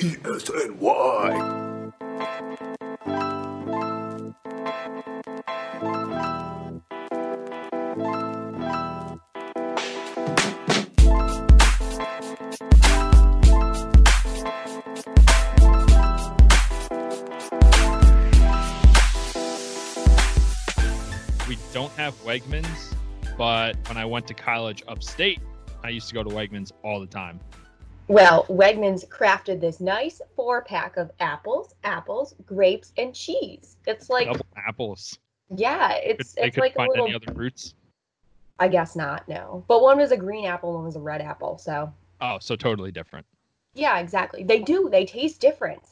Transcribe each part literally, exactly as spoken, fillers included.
E S N Y. Don't have Wegmans, but when I went to college upstate, I used to go to Wegmans all the time. Well, Wegmans crafted this nice four pack of apples, apples, grapes, and cheese. It's like double apples. Yeah, it's they it's could like find a little, any other fruits. I guess not. No, but one was a green apple, one was a red apple. So oh, so totally different. Yeah, exactly. They do. They taste different.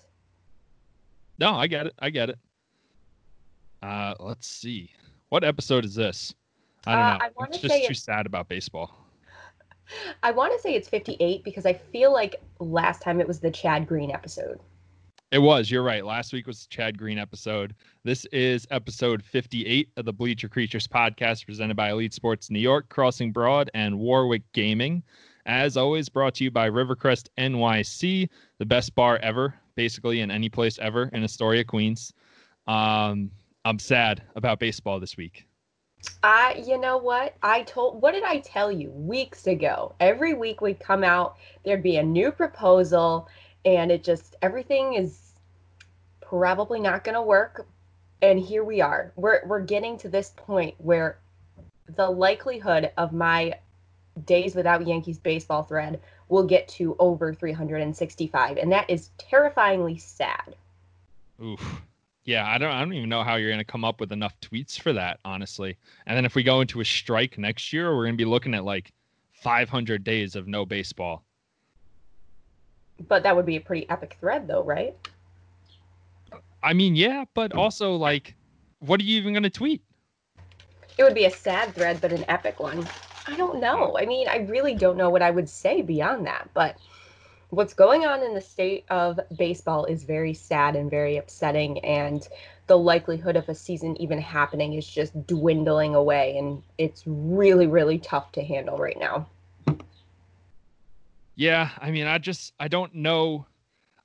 No, I get it. I get it. Uh, let's see. What episode is this? I don't uh, know. I wanna it's just say too it's, sad about baseball. I want to say it's fifty-eight because I feel like last time it was the Chad Green episode. It was. You're right. Last week was the Chad Green episode. This is episode fifty-eight of the Bleacher Creatures podcast presented by Elite Sports New York, Crossing Broad, and Warwick Gaming. As always, brought to you by Rivercrest N Y C, the best bar ever, basically in any place ever in Astoria, Queens. Um... I'm sad about baseball this week. I, uh, you know what? I told, what did I tell you weeks ago? Every week we'd come out, there'd be a new proposal, and it just, everything is probably not going to work. And here we are. We're, we're getting to this point where the likelihood of my days without Yankees baseball thread will get to over three hundred sixty-five. And that is terrifyingly sad. Oof. Yeah, I don't I don't even know how you're going to come up with enough tweets for that, honestly. And then if we go into a strike next year, we're going to be looking at like five hundred days of no baseball. But that would be a pretty epic thread, though, right? I mean, yeah, but also, like, what are you even going to tweet? It would be a sad thread, but an epic one. I don't know. I mean, I really don't know what I would say beyond that, but... What's going on in the state of baseball is very sad and very upsetting, and the likelihood of a season even happening is just dwindling away, and it's really, really tough to handle right now. Yeah, I mean, I just, I don't know.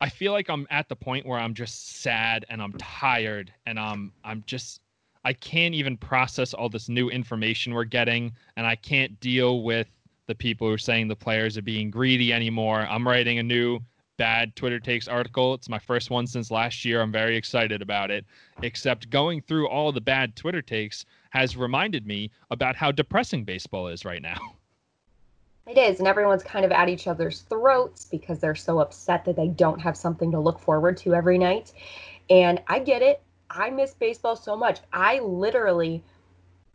I feel like I'm at the point where I'm just sad and I'm tired and I'm, I'm just, I can't even process all this new information we're getting, and I can't deal with the people who are saying the players are being greedy anymore. I'm writing a new bad Twitter takes article. It's my first one since last year. I'm very excited about it, except going through all the bad Twitter takes has reminded me about how depressing baseball is right now. It is. And everyone's kind of at each other's throats because they're so upset that they don't have something to look forward to every night. And I get it. I miss baseball so much. I literally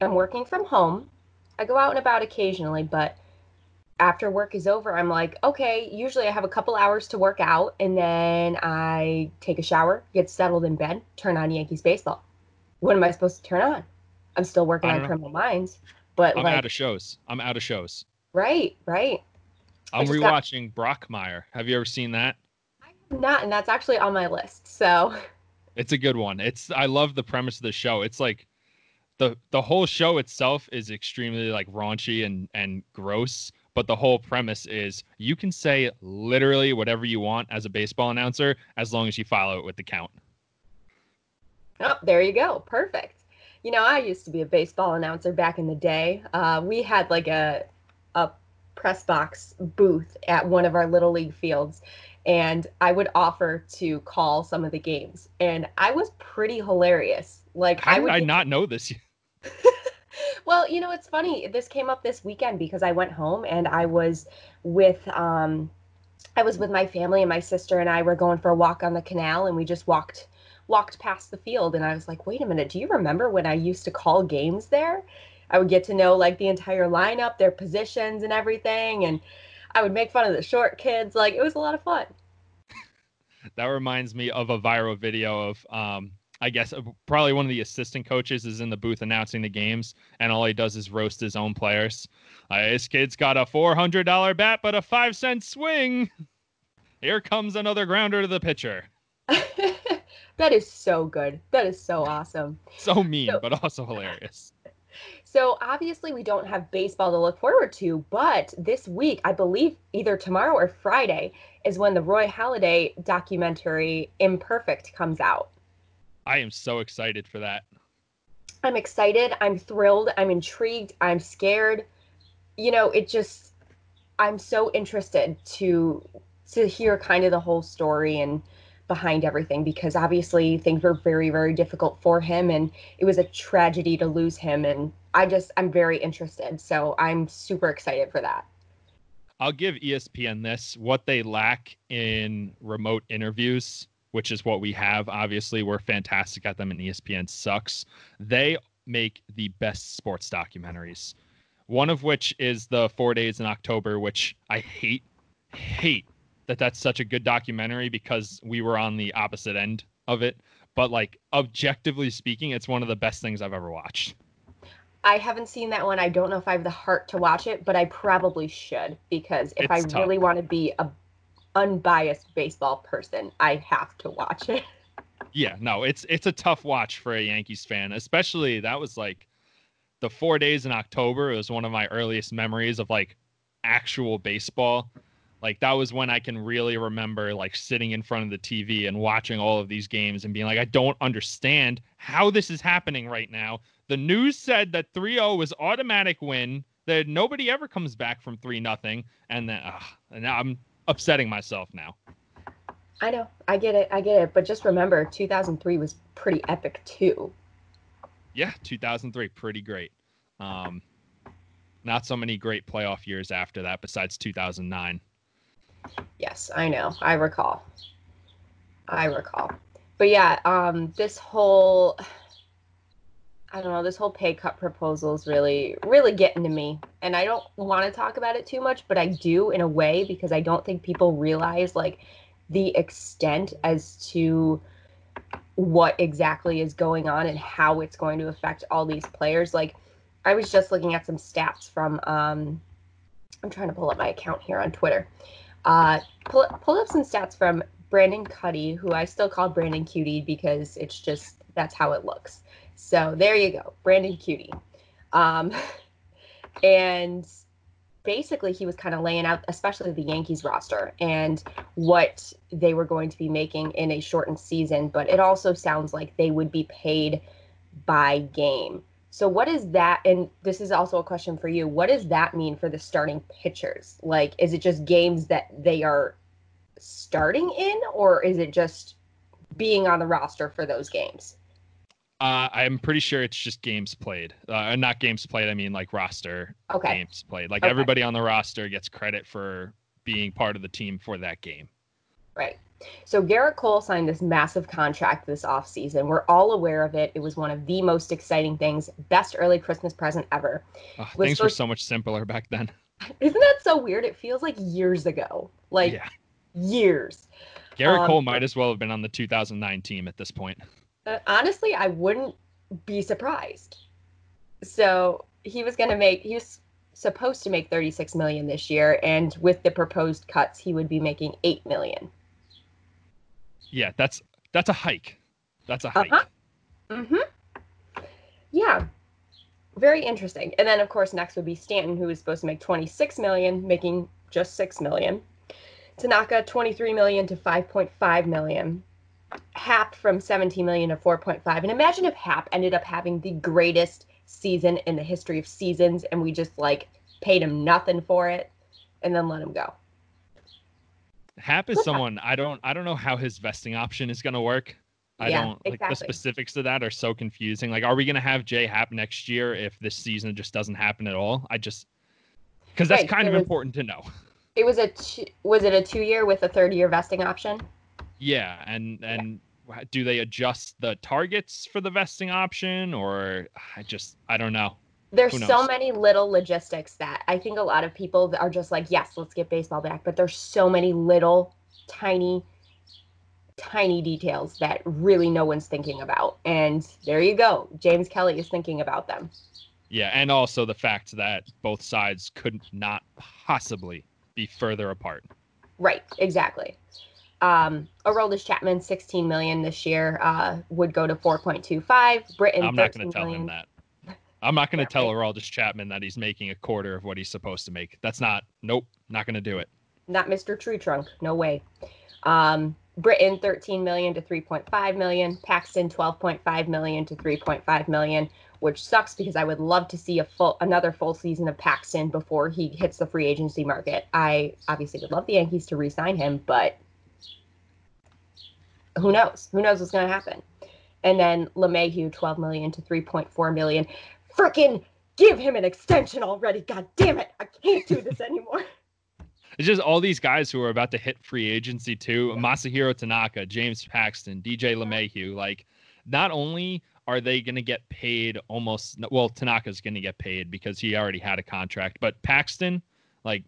am working from home. I go out and about occasionally, but after work is over, I'm like, okay, usually I have a couple hours to work out, and then I take a shower, get settled in bed, turn on Yankees baseball. What am I supposed to turn on? I'm still working on know. Criminal Minds, but I'm like, out of shows. I'm out of shows. Right, right. I'm rewatching got... Brockmire. Have you ever seen that? I have not, and that's actually on my list. So it's a good one. It's I love the premise of the show. It's like the the whole show itself is extremely like raunchy and and gross. But the whole premise is you can say literally whatever you want as a baseball announcer as long as you follow it with the count. Oh, there you go. Perfect. You know, I used to be a baseball announcer back in the day. Uh, we had like a a press box booth at one of our Little League fields, and I would offer to call some of the games. And I was pretty hilarious. Like, How I would did I not know this? Well, you know, it's funny. This came up this weekend because I went home and I was with um, I was with my family, and my sister and I were going for a walk on the canal, and we just walked walked past the field. And I was like, wait a minute, do you remember when I used to call games there? I would get to know like the entire lineup, their positions and everything. And I would make fun of the short kids. Like, it was a lot of fun. That reminds me of a viral video of um I guess probably one of the assistant coaches is in the booth announcing the games, and all he does is roast his own players. Uh, this kid's got a four hundred dollars bat, but a five cent swing. Here comes another grounder to the pitcher. That is so good. That is so awesome. So mean, so, but also hilarious. So obviously we don't have baseball to look forward to, but this week, I believe either tomorrow or Friday is when the Roy Halladay documentary Imperfect comes out. I am so excited for that. I'm excited. I'm thrilled. I'm intrigued. I'm scared. You know, it just, I'm so interested to to hear kind of the whole story and behind everything, because obviously things were very, very difficult for him, and it was a tragedy to lose him, and I just, I'm very interested, so I'm super excited for that. I'll give E S P N this, what they lack in remote interviews, which is what we have. Obviously, we're fantastic at them, and E S P N sucks. They make the best sports documentaries, one of which is the Four Days in October, which I hate, hate. that that's such a good documentary because we were on the opposite end of it. But like, objectively speaking, it's one of the best things I've ever watched. I haven't seen that one. I don't know if I have the heart to watch it, but I probably should, because if it's I tough. really want to be a unbiased baseball person, I have to watch it. Yeah, no, it's, it's a tough watch for a Yankees fan, especially that was like the Four Days in October. It was one of my earliest memories of like actual baseball. Like, that was when I can really remember, like, sitting in front of the T V and watching all of these games and being like, I don't understand how this is happening right now. The news said that three oh was automatic win, that nobody ever comes back from three nothing, and then uh, and now I'm upsetting myself now. I know. I get it. I get it. But just remember, two thousand three was pretty epic, too. Yeah, two thousand three, pretty great. Um, not so many great playoff years after that besides two thousand nine. Yes, I know. I recall. I recall. But yeah, um, this whole, I don't know, this whole pay cut proposal is really, really getting to me. And I don't want to talk about it too much, but I do in a way, because I don't think people realize like the extent as to what exactly is going on and how it's going to affect all these players. Like, I was just looking at some stats from, um, I'm trying to pull up my account here on Twitter. Uh, pull, pull up some stats from Brandon Cuddy, who I still call Brandon Cutie because it's just, that's how it looks. So there you go, Brandon Cutie. Um, and basically he was kind of laying out, especially the Yankees roster and what they were going to be making in a shortened season, but it also sounds like they would be paid by game. So what is that, and this is also a question for you, what does that mean for the starting pitchers? Like, is it just games that they are starting in, or is it just being on the roster for those games? Uh, I'm pretty sure it's just games played. Uh, not games played, I mean like roster okay. games played. Like okay. Everybody on the roster gets credit for being part of the team for that game. Right. So Garrett Cole signed this massive contract this offseason. We're all aware of it. It was one of the most exciting things. Best early Christmas present ever. Oh, things supposed- were so much simpler back then. Isn't that so weird? It feels like years ago. Like yeah. years. Garrett um, Cole might as well have been on the two thousand nine team at this point. Uh, honestly, I wouldn't be surprised. So he was going to make... He was supposed to make thirty-six million dollars this year. And with the proposed cuts, he would be making eight million dollars. Yeah, that's that's a hike. That's a hike. Uh-huh. Mm-hmm. Yeah. Very interesting. And then, of course, next would be Stanton, who was supposed to make twenty-six million dollars, making just six million dollars. Tanaka, twenty-three million dollars to five point five million dollars. Happ from seventeen million dollars to four point five million dollars. And imagine if Happ ended up having the greatest season in the history of seasons, and we just, like, paid him nothing for it and then let him go. Happ is someone I don't I don't know how his vesting option is going to work. I yeah, don't like exactly. The specifics of that are so confusing. Like, are we going to have Jay Happ next year if this season just doesn't happen at all? I just because that's right. kind it of was, important to know. It was a two, was it a two year with a third year vesting option? Yeah, and and yeah. do they adjust the targets for the vesting option, or I just I don't know. There's so many little logistics that I think a lot of people are just like, yes, let's get baseball back. But there's so many little, tiny, tiny details that really no one's thinking about. And there you go. James Kelly is thinking about them. Yeah. And also the fact that both sides could not possibly be further apart. Right. Exactly. Um, Aroldis Chapman, sixteen million dollars this year, uh, would go to four point two five. Britain, I'm not going to tell him that. I'm not going to tell Aroldis Chapman that he's making a quarter of what he's supposed to make. That's not, nope, not going to do it. Not Mister Tree Trunk. No way. Um, Britain, thirteen million dollars to three point five million dollars. Paxton, twelve point five million dollars to three point five million dollars, which sucks because I would love to see a full another full season of Paxton before he hits the free agency market. I obviously would love the Yankees to re-sign him, but who knows? Who knows what's going to happen? And then LeMahieu, twelve million dollars to three point four million dollars. Freaking give him an extension already. God damn it. I can't do this anymore. It's just all these guys who are about to hit free agency too. Masahiro Tanaka, James Paxton, D J LeMahieu. Like, not only are they going to get paid almost, well, Tanaka's going to get paid because he already had a contract, but Paxton, like,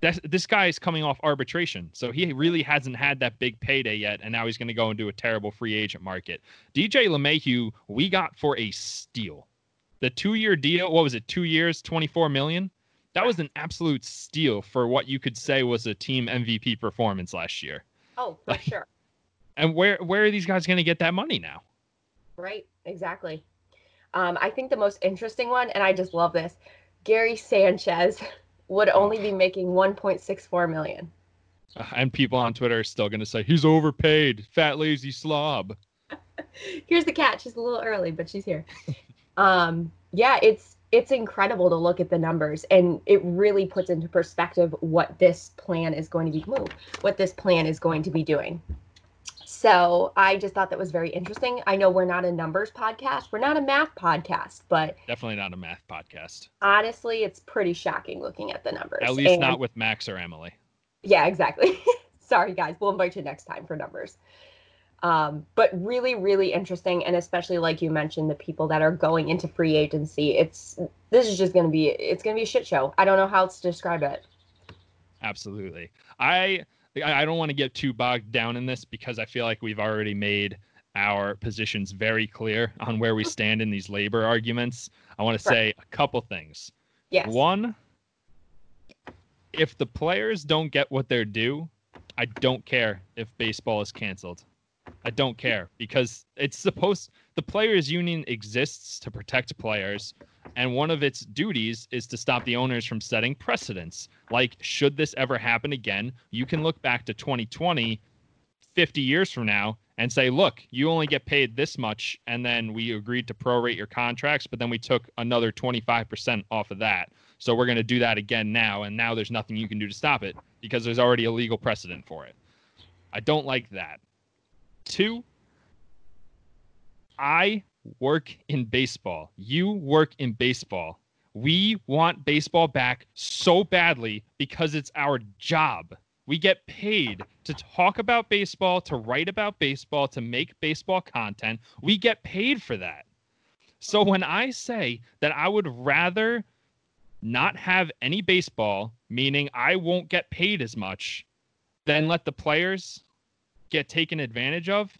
that's, this guy is coming off arbitration, so he really hasn't had that big payday yet, and now he's going to go into a terrible free agent market. D J LeMahieu, we got for a steal. The two-year deal, what was it, two years, twenty-four million dollars? That was an absolute steal for what you could say was a team M V P performance last year. Oh, for like, sure. And where where are these guys going to get that money now? Right, exactly. Um, I think the most interesting one, and I just love this, Gary Sanchez would only be making one point six four million dollars. Uh, and people on Twitter are still going to say, he's overpaid, fat, lazy slob. Here's the catch. She's a little early, but she's here. Um, yeah, it's it's incredible to look at the numbers, and it really puts into perspective what this plan is going to be move, what this plan is going to be doing. So I just thought that was very interesting. I know we're not a numbers podcast. We're not a math podcast, but definitely not a math podcast. Honestly, it's pretty shocking looking at the numbers. At least and, not with Max or Emily. Yeah, exactly. Sorry, guys. We'll invite you next time for numbers. Um, but really, really interesting. And especially like you mentioned, the people that are going into free agency, it's, this is just going to be, it's going to be a shit show. I don't know how else to describe it. Absolutely. I, I don't want to get too bogged down in this because I feel like we've already made our positions very clear on where we stand in these labor arguments. I want to say a couple things. Yes. One, if the players don't get what they're due, I don't care if baseball is canceled. I don't care because it's supposed, the players union exists to protect players. And one of its duties is to stop the owners from setting precedents. Like, should this ever happen again, you can look back to twenty twenty, fifty years from now, and say, look, you only get paid this much. And then we agreed to prorate your contracts, but then we took another twenty-five percent off of that. So we're going to do that again now. And now there's nothing you can do to stop it because there's already a legal precedent for it. I don't like that. Two, I work in baseball. You work in baseball. We want baseball back so badly because it's our job. We get paid to talk about baseball, to write about baseball, to make baseball content. We get paid for that. So when I say that I would rather not have any baseball, meaning I won't get paid as much, than let the players get taken advantage of,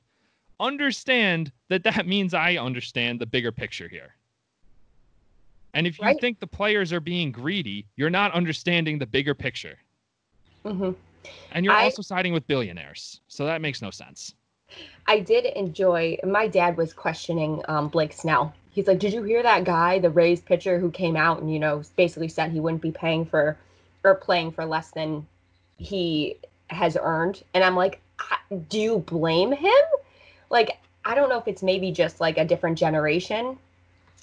understand that that means I understand the bigger picture here. And if you right. think the players are being greedy, you're not understanding the bigger picture. Mm-hmm. And you're I, also siding with billionaires. So that makes no sense. I did enjoy, my dad was questioning um, Blake Snell. He's like, did you hear that guy, the Rays pitcher who came out and, you know, basically said he wouldn't be paying for or playing for less than he has earned? And I'm like, do you blame him? Like, I don't know if it's maybe just like a different generation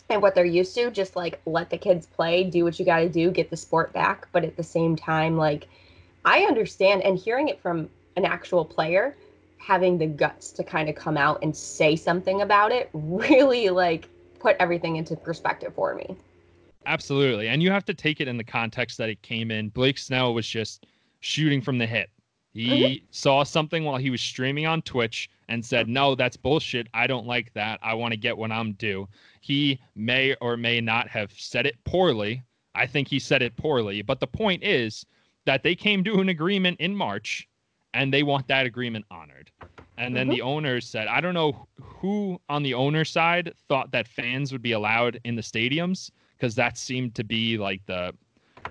and what they're used to, just like let the kids play, do what you got to do, get the sport back. But at the same time, like, I understand, and hearing it from an actual player, having the guts to kind of come out and say something about it really like put everything into perspective for me. Absolutely. And you have to take it in the context that it came in. Blake Snell was just shooting from the hip. He saw something while he was streaming on Twitch and said, no, that's bullshit. I don't like that. I want to get what I'm due. He may or may not have said it poorly. I think he said it poorly. But the point is that they came to an agreement in March, and they want that agreement honored. And then mm-hmm. the owners said, I don't know who on the owner side thought that fans would be allowed in the stadiums, because that seemed to be like the...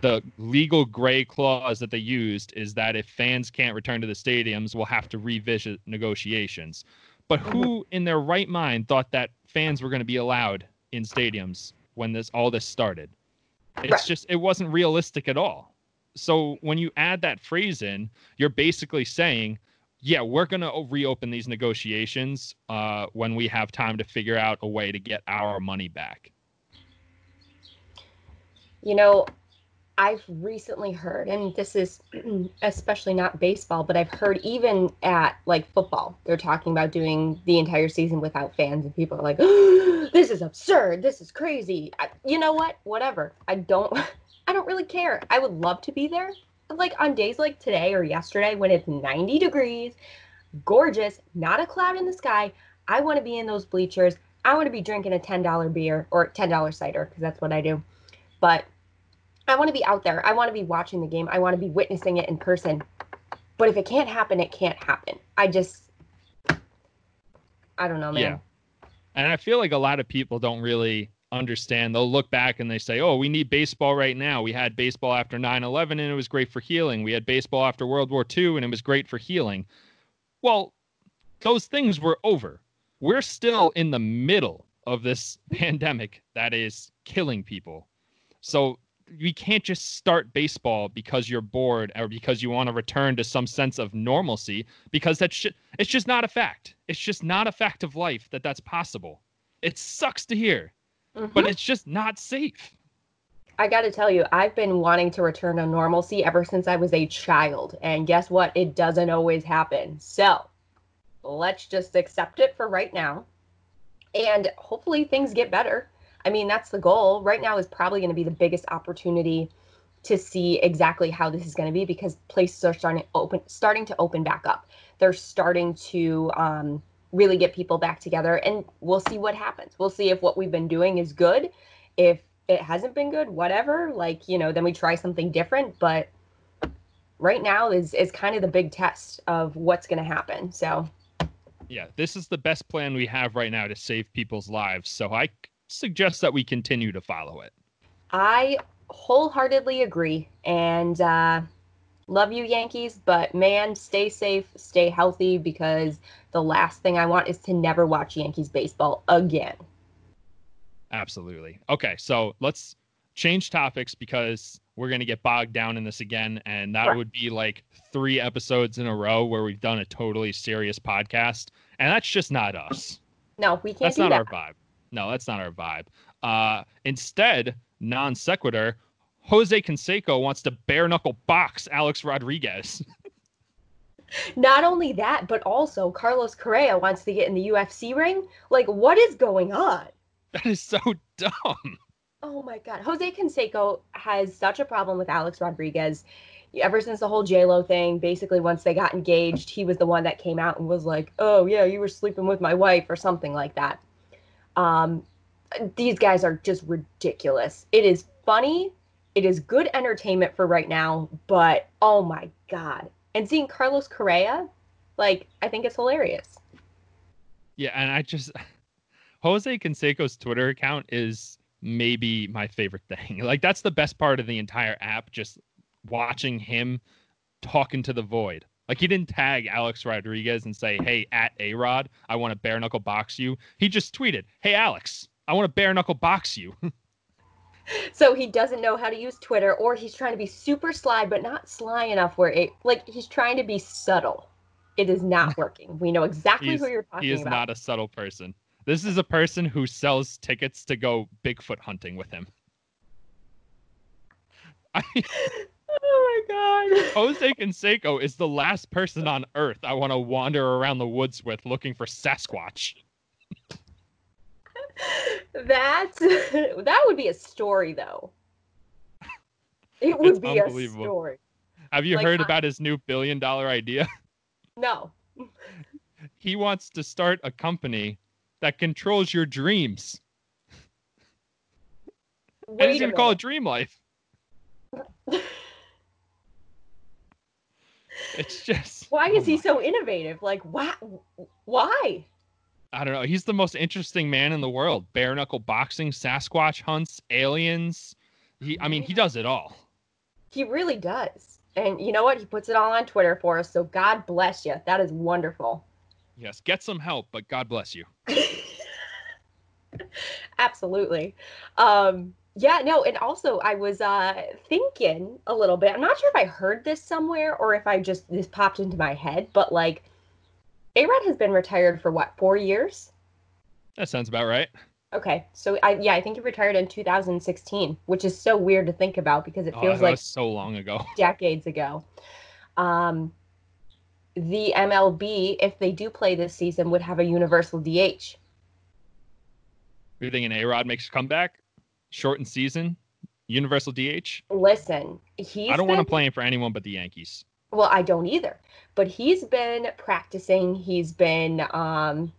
the legal gray clause that they used is that if fans can't return to the stadiums, we'll have to revisit negotiations. But who in their right mind thought that fans were going to be allowed in stadiums when this all this started. It's right. just it wasn't realistic at all. So when you add that phrase in, you're basically saying, yeah, we're going to reopen these negotiations uh, when we have time to figure out a way to get our money back. You know, I've recently heard, and this is especially not baseball, but I've heard even at like football, they're talking about doing the entire season without fans, and people are like, oh, this is absurd. This is crazy. I, you know what? Whatever. I don't, I don't really care. I would love to be there. Like on days like today or yesterday when it's ninety degrees, gorgeous, not a cloud in the sky, I want to be in those bleachers. I want to be drinking a ten dollar beer or ten dollar cider because that's what I do. But I want to be out there. I want to be watching the game. I want to be witnessing it in person. But if it can't happen, it can't happen. I just, I don't know, man. Yeah. And I feel like a lot of people don't really understand. They'll look back and they say, oh, we need baseball right now. We had baseball after nine eleven and it was great for healing. We had baseball after World War Two and it was great for healing. Well, those things were over. We're still in the middle of this pandemic that is killing people. So we can't just start baseball because you're bored or because you want to return to some sense of normalcy, because that's just, it's just not a fact. It's just not a fact of life that that's possible. It sucks to hear. Mm-hmm. But it's just not safe. I got to tell you, I've been wanting to return to normalcy ever since I was a child. And guess what? It doesn't always happen. So let's just accept it for right now. And hopefully things get better. I mean, that's the goal. Right now is probably going to be the biggest opportunity to see exactly how this is going to be, because places are starting to open, starting to open back up. They're starting to... Um, really get people back together, and we'll see what happens. We'll see if what we've been doing is good. If it hasn't been good, whatever, like, you know, then we try something different. But right now is, is kind of the big test of what's going to happen. So, yeah, this is the best plan we have right now to save people's lives. So I suggest that we continue to follow it. I wholeheartedly agree. And, uh, love you, Yankees, but man, stay safe, stay healthy, because the last thing I want is to never watch Yankees baseball again. Absolutely. Okay, so let's change topics because we're going to get bogged down in this again, and that sure. would be like three episodes in a row where we've done a totally serious podcast, and that's just not us. No, we can't that's do that. That's not our vibe. No, that's not our vibe. Uh, instead, non sequitur, Jose Canseco wants to bare-knuckle box Alex Rodriguez. Not only that, but also Carlos Correa wants to get in the U F C ring. Like, what is going on? That is so dumb. Oh, my God. Jose Canseco has such a problem with Alex Rodriguez. Ever since the whole J-Lo thing, basically once they got engaged, he was the one that came out and was like, oh, yeah, you were sleeping with my wife or something like that. Um, these guys are just ridiculous. It is funny. It is good entertainment for right now, but oh my God. And seeing Carlos Correa, like, I think it's hilarious. Yeah, and I just, Jose Canseco's Twitter account is maybe my favorite thing. Like, that's the best part of the entire app, just watching him talking to the void. Like, he didn't tag Alex Rodriguez and say, hey, at A-Rod, I want to bare-knuckle box you. He just tweeted, hey, Alex, I want to bare-knuckle box you. So he doesn't know how to use Twitter, or he's trying to be super sly, but not sly enough where it, like, he's trying to be subtle. It is not working. We know exactly he's, who you're talking about. He is about. Not a subtle person. This is a person who sells tickets to go Bigfoot hunting with him. I mean, oh my God. Jose Canseco is the last person on earth I want to wander around the woods with looking for Sasquatch. That's that would be a story, though. It would it's be a story. Have you like, heard about his new billion dollar idea? No. He wants to start a company that controls your dreams. Wait and he's going to call it Dream Life. It's just... Why is oh he my. so innovative? Like, why? Why? I don't know. He's the most interesting man in the world. Bare knuckle boxing, Sasquatch hunts, aliens. He, I mean, he does it all. He really does. And you know what? He puts it all on Twitter for us. So God bless you. That is wonderful. Yes. Get some help, but God bless you. Absolutely. Um, yeah, no. And also I was uh, thinking a little bit, I'm not sure if I heard this somewhere or if I just, this popped into my head, but like A-Rod has been retired for what, four years? That sounds about right. Okay. So I, yeah, I think he retired in two thousand sixteen, which is so weird to think about because it feels oh, that like was so long ago, decades ago. Um, the M L B, if they do play this season, would have a universal D H. You're thinking A-Rod makes a comeback, shortened season, universal D H? Listen, he's I don't been, want to play him for anyone but the Yankees. Well, I don't either. But he's been practicing. He's been um,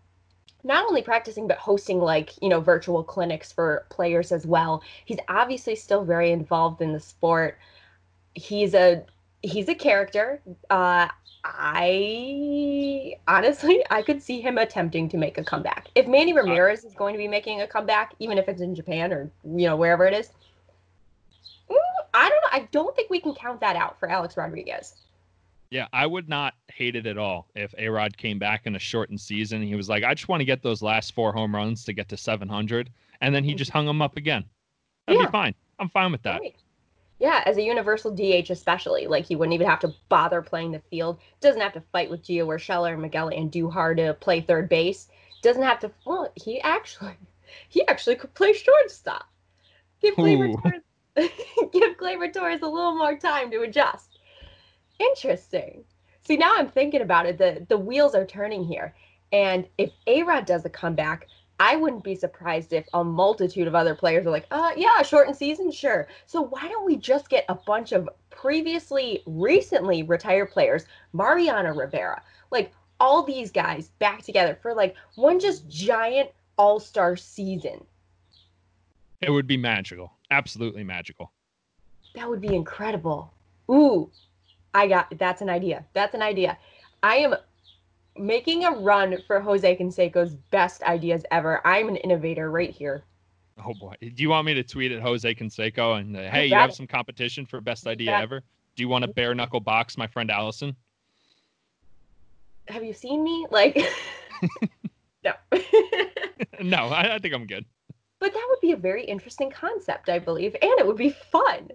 not only practicing, but hosting, like, you know, virtual clinics for players as well. He's obviously still very involved in the sport. He's a he's a character. Uh, I honestly, I could see him attempting to make a comeback. If Manny Ramirez is going to be making a comeback, even if it's in Japan or, you know, wherever it is, I don't know. I don't think we can count that out for Alex Rodriguez. Yeah, I would not hate it at all if A-Rod came back in a shortened season. He was like, I just want to get those last four home runs to get to seven hundred. And then he just hung them up again. That'd yeah. be fine. I'm fine with that. Right. Yeah, as a universal D H especially. Like, he wouldn't even have to bother playing the field. Doesn't have to fight with Gio Urshela and Miguel Andujar to play third base. Doesn't have to... Well, he actually... He actually could play shortstop. Give Gleyber Torres, give Gleyber Torres a little more time to adjust. Interesting. See, now I'm thinking about it. The the wheels are turning here. And if A-Rod does a comeback, I wouldn't be surprised if a multitude of other players are like, uh, yeah, shortened season, sure. So why don't we just get a bunch of previously, recently retired players, Mariano Rivera, like all these guys back together for like one just giant all-star season. It would be magical. Absolutely magical. That would be incredible. Ooh. I got, that's an idea. That's an idea. I am making a run for Jose Canseco's best ideas ever. I'm an innovator right here. Oh boy. Do you want me to tweet at Jose Canseco and, uh, hey, you, you have it. some competition for best idea yeah. ever? Do you want to bare knuckle box my friend Allison? Have you seen me? Like, no. No, I, I think I'm good. But that would be a very interesting concept, I believe. And it would be fun.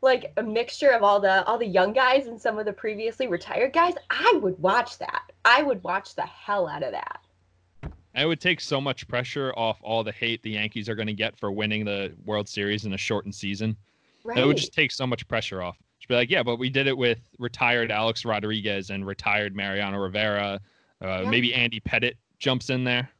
Like a mixture of all the all the young guys and some of the previously retired guys. I would watch that. I would watch the hell out of that. It would take so much pressure off all the hate the Yankees are going to get for winning the World Series in a shortened season. Right. It would just take so much pressure off. Just be like, yeah, but we did it with retired Alex Rodriguez and retired Mariano Rivera. Uh, yeah. Maybe Andy Pettitte jumps in there.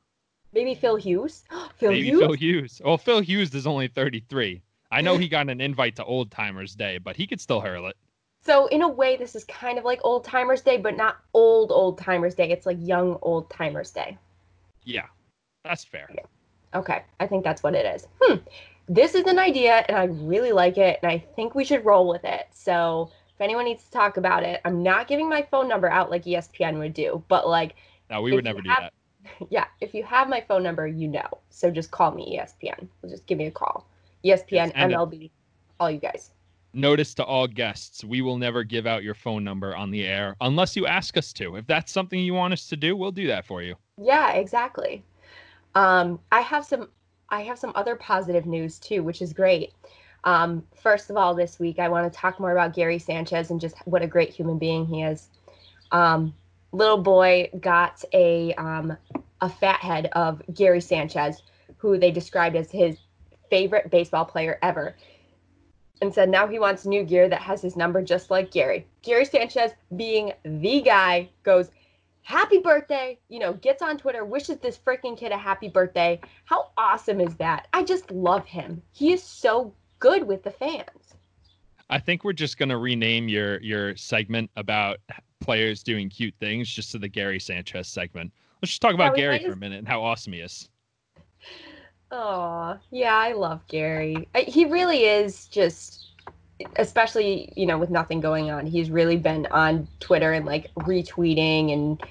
Maybe Phil Hughes. Phil maybe Hughes? Phil Hughes. Well, Phil Hughes is only thirty-three. I know he got an invite to Old Timers Day, but he could still hurl it. So in a way, this is kind of like Old Timers Day, but not old Old Timers Day. It's like young Old Timers Day. Yeah, that's fair. Yeah. Okay, I think that's what it is. Hmm. This is an idea, and I really like it, and I think we should roll with it. So if anyone needs to talk about it, I'm not giving my phone number out like E S P N would do, but like... No, we would never do have, that. Yeah, if you have my phone number, you know. So just call me, E S P N. Just give me a call. E S P N, M L B, all you guys. Notice to all guests, we will never give out your phone number on the air unless you ask us to. If that's something you want us to do, we'll do that for you. Yeah, exactly. Um, I have some I have some other positive news, too, which is great. Um, first of all, this week, I want to talk more about Gary Sanchez and just what a great human being he is. Um, little boy got a, um, a fathead of Gary Sanchez, who they described as his favorite baseball player ever, and said now he wants new gear that has his number just like Gary. Gary Sanchez, being the guy, goes, happy birthday, you know, gets on Twitter, wishes this freaking kid a happy birthday. How awesome is that? I just love him. He is so good with the fans. I think we're just going to rename your your segment about players doing cute things just to the Gary Sanchez segment. Let's just talk about yeah, Gary just... for a minute and how awesome he is. Oh, yeah, I love Gary. He really is just, especially, you know, with nothing going on, he's really been on Twitter and like retweeting and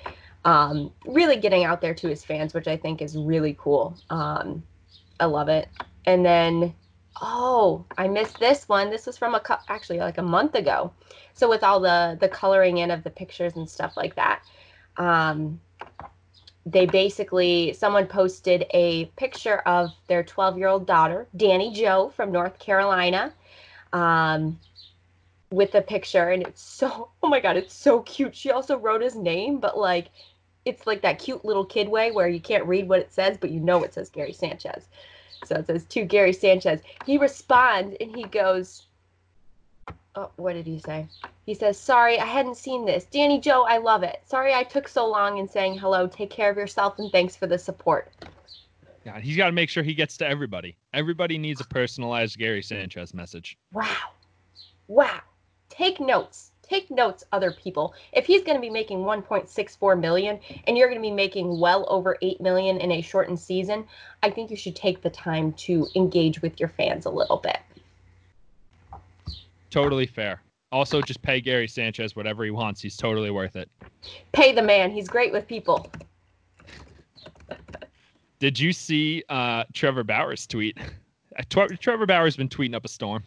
um, really getting out there to his fans, which I think is really cool. Um, I love it. And then, oh, I missed this one. This was from a co- actually like a month ago. So with all the, the coloring in of the pictures and stuff like that, um, they basically, someone posted a picture of their twelve-year-old daughter, Danny Jo from North Carolina, um, with the picture. And it's so, oh my God, it's so cute. She also wrote his name, but like, it's like that cute little kid way where you can't read what it says, but you know it says Gary Sanchez. So it says, to Gary Sanchez. He responds and he goes, oh, what did he say? He says, sorry, I hadn't seen this. Danny Jo, I love it. Sorry I took so long in saying hello. Take care of yourself and thanks for the support. God, he's got to make sure he gets to everybody. Everybody needs a personalized Gary Sanchez message. Wow. Wow. Take notes. Take notes, other people. If he's going to be making one point six four million dollars and you're going to be making well over eight million dollars in a shortened season, I think you should take the time to engage with your fans a little bit. Totally fair. Also, just pay Gary Sanchez whatever he wants. He's totally worth it. Pay the man. He's great with people. Did you see uh, Trevor Bauer's tweet? Trevor Bauer's been tweeting up a storm.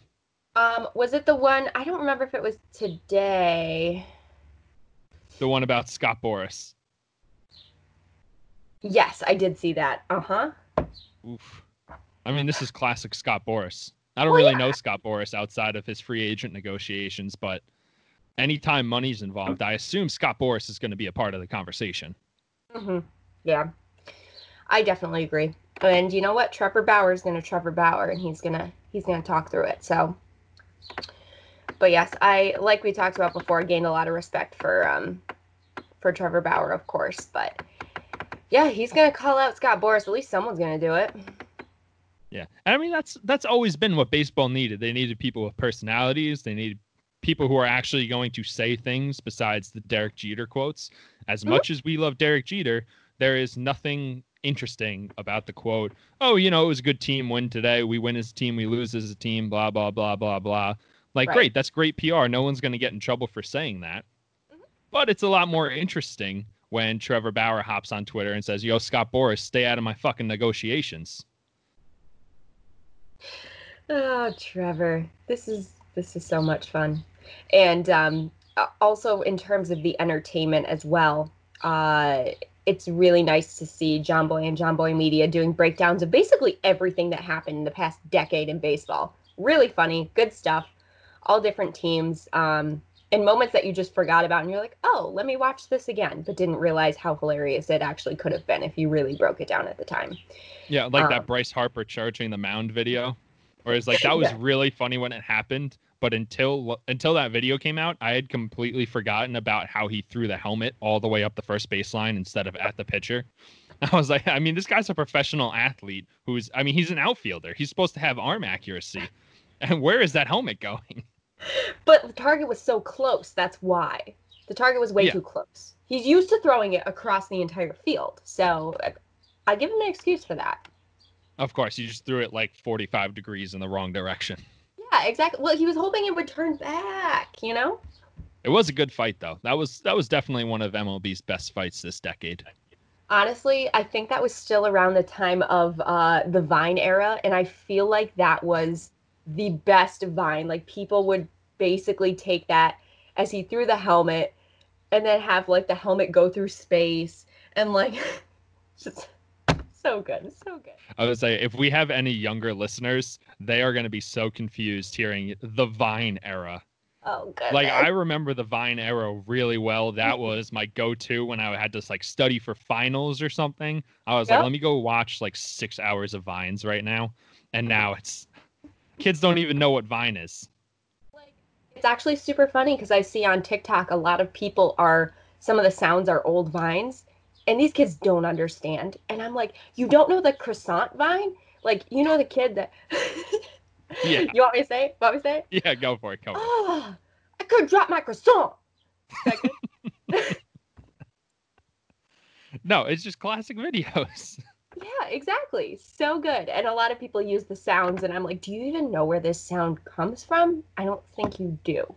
Um, was it the one? I don't remember if it was today. The one about Scott Boras. Yes, I did see that. Uh-huh. Oof. I mean, this is classic Scott Boras. I don't well, really yeah. know Scott Boras outside of his free agent negotiations, but anytime money's involved, I assume Scott Boras is going to be a part of the conversation. Mm-hmm. Yeah, I definitely agree. And you know what? Trevor Bauer is going to Trevor Bauer, and he's going to he's going to talk through it. So, but yes, I, like we talked about before, gained a lot of respect for um for Trevor Bauer, of course. But yeah, he's going to call out Scott Boras. At least someone's going to do it. Yeah, I mean, that's that's always been what baseball needed. They needed people with personalities. They needed people who are actually going to say things besides the Derek Jeter quotes. As much as we love Derek Jeter, there is nothing interesting about the quote, oh, you know, it was a good team win today. We win as a team. We lose as a team, blah, blah, blah, blah, blah. Like, right. Great, that's great P R. No one's going to get in trouble for saying that. Mm-hmm. But it's a lot more interesting when Trevor Bauer hops on Twitter and says, yo, Scott Boras, stay out of my fucking negotiations. Oh, Trevor, this is this is so much fun. And um, also in terms of the entertainment as well, uh, it's really nice to see John Boy and John Boy Media doing breakdowns of basically everything that happened in the past decade in baseball. Really funny, good stuff, all different teams, um, and moments that you just forgot about. And you're like, oh, let me watch this again, but didn't realize how hilarious it actually could have been if you really broke it down at the time. Yeah, like um, that Bryce Harper charging the mound video. Or it's like, that was really funny when it happened, but until until that video came out, I had completely forgotten about how he threw the helmet all the way up the first baseline instead of at the pitcher. I was like, I mean, this guy's a professional athlete who's, I mean, he's an outfielder. He's supposed to have arm accuracy. And where is that helmet going? But the target was so close, that's why. The target was way yeah. too close. He's used to throwing it across the entire field, so I give him an excuse for that. Of course, he just threw it like forty-five degrees in the wrong direction. Yeah, exactly. Well, he was hoping it would turn back, you know? It was a good fight, though. That was that was definitely one of M L B's best fights this decade. Honestly, I think that was still around the time of uh, the Vine era, and I feel like that was the best Vine. Like, people would basically take that as he threw the helmet and then have, like, the helmet go through space and, like, just... So good. So good. I would say if we have any younger listeners, they are going to be so confused hearing the Vine era. Oh, good. Like, I remember the Vine era really well. That was my go-to when I had to like study for finals or something. I was yep. like, let me go watch like six hours of Vines right now. And now it's kids don't even know what Vine is. Like, it's actually super funny because I see on TikTok a lot of people are some of the sounds are old Vines. And these kids don't understand. And I'm like, you don't know the croissant Vine? Like, you know the kid that... yeah. You want me to say it? You want me to say it? Yeah, go for it. Go oh, for it. I could drop my croissant. No, it's just classic videos. Yeah, exactly. So good. And a lot of people use the sounds. And I'm like, do you even know where this sound comes from? I don't think you do.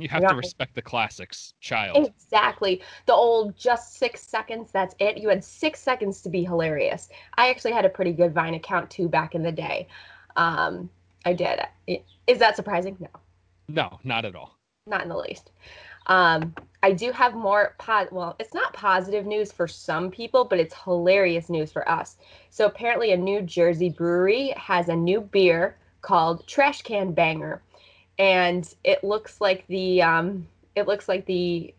You have You're to respect right. the classics, child. Exactly. The old just six seconds, that's it. You had six seconds to be hilarious. I actually had a pretty good Vine account, too, back in the day. Um, I did. Is that surprising? No. No, not at all. Not in the least. Um, I do have more, po- well, it's not positive news for some people, but it's hilarious news for us. So apparently a New Jersey brewery has a new beer called Trash Can Banger. And it looks like the, um, it looks like the,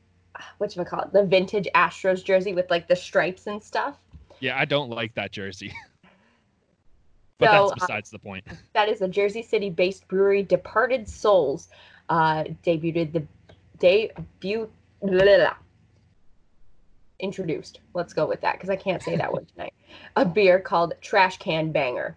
whatchamacallit, the vintage Astros jersey with like the stripes and stuff. Yeah, I don't like that jersey. But so, that's besides uh, the point. That is a Jersey City-based brewery, Departed Souls, uh, debuted the debut blah, blah, blah, introduced. Let's go with that because I can't say that one tonight. A beer called Trash Can Banger.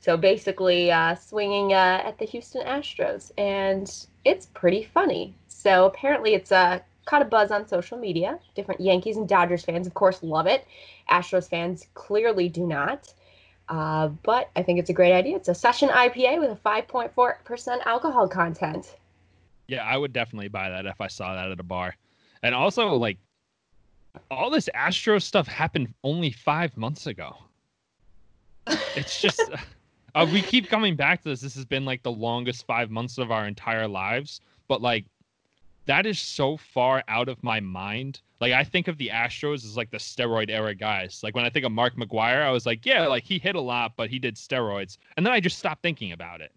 So basically, uh, swinging uh, at the Houston Astros, and it's pretty funny. So apparently, it's uh, caught a buzz on social media. Different Yankees and Dodgers fans, of course, love it. Astros fans clearly do not. Uh, but I think it's a great idea. It's a session I P A with a five point four percent alcohol content. Yeah, I would definitely buy that if I saw that at a bar. And also, like, all this Astro stuff happened only five months ago. It's just, uh, we keep coming back to this. This has been, like, the longest five months of our entire lives. But, like, that is so far out of my mind. Like, I think of the Astros as, like, the steroid-era guys. Like, when I think of Mark McGwire, I was like, yeah, like, he hit a lot, but he did steroids. And then I just stopped thinking about it.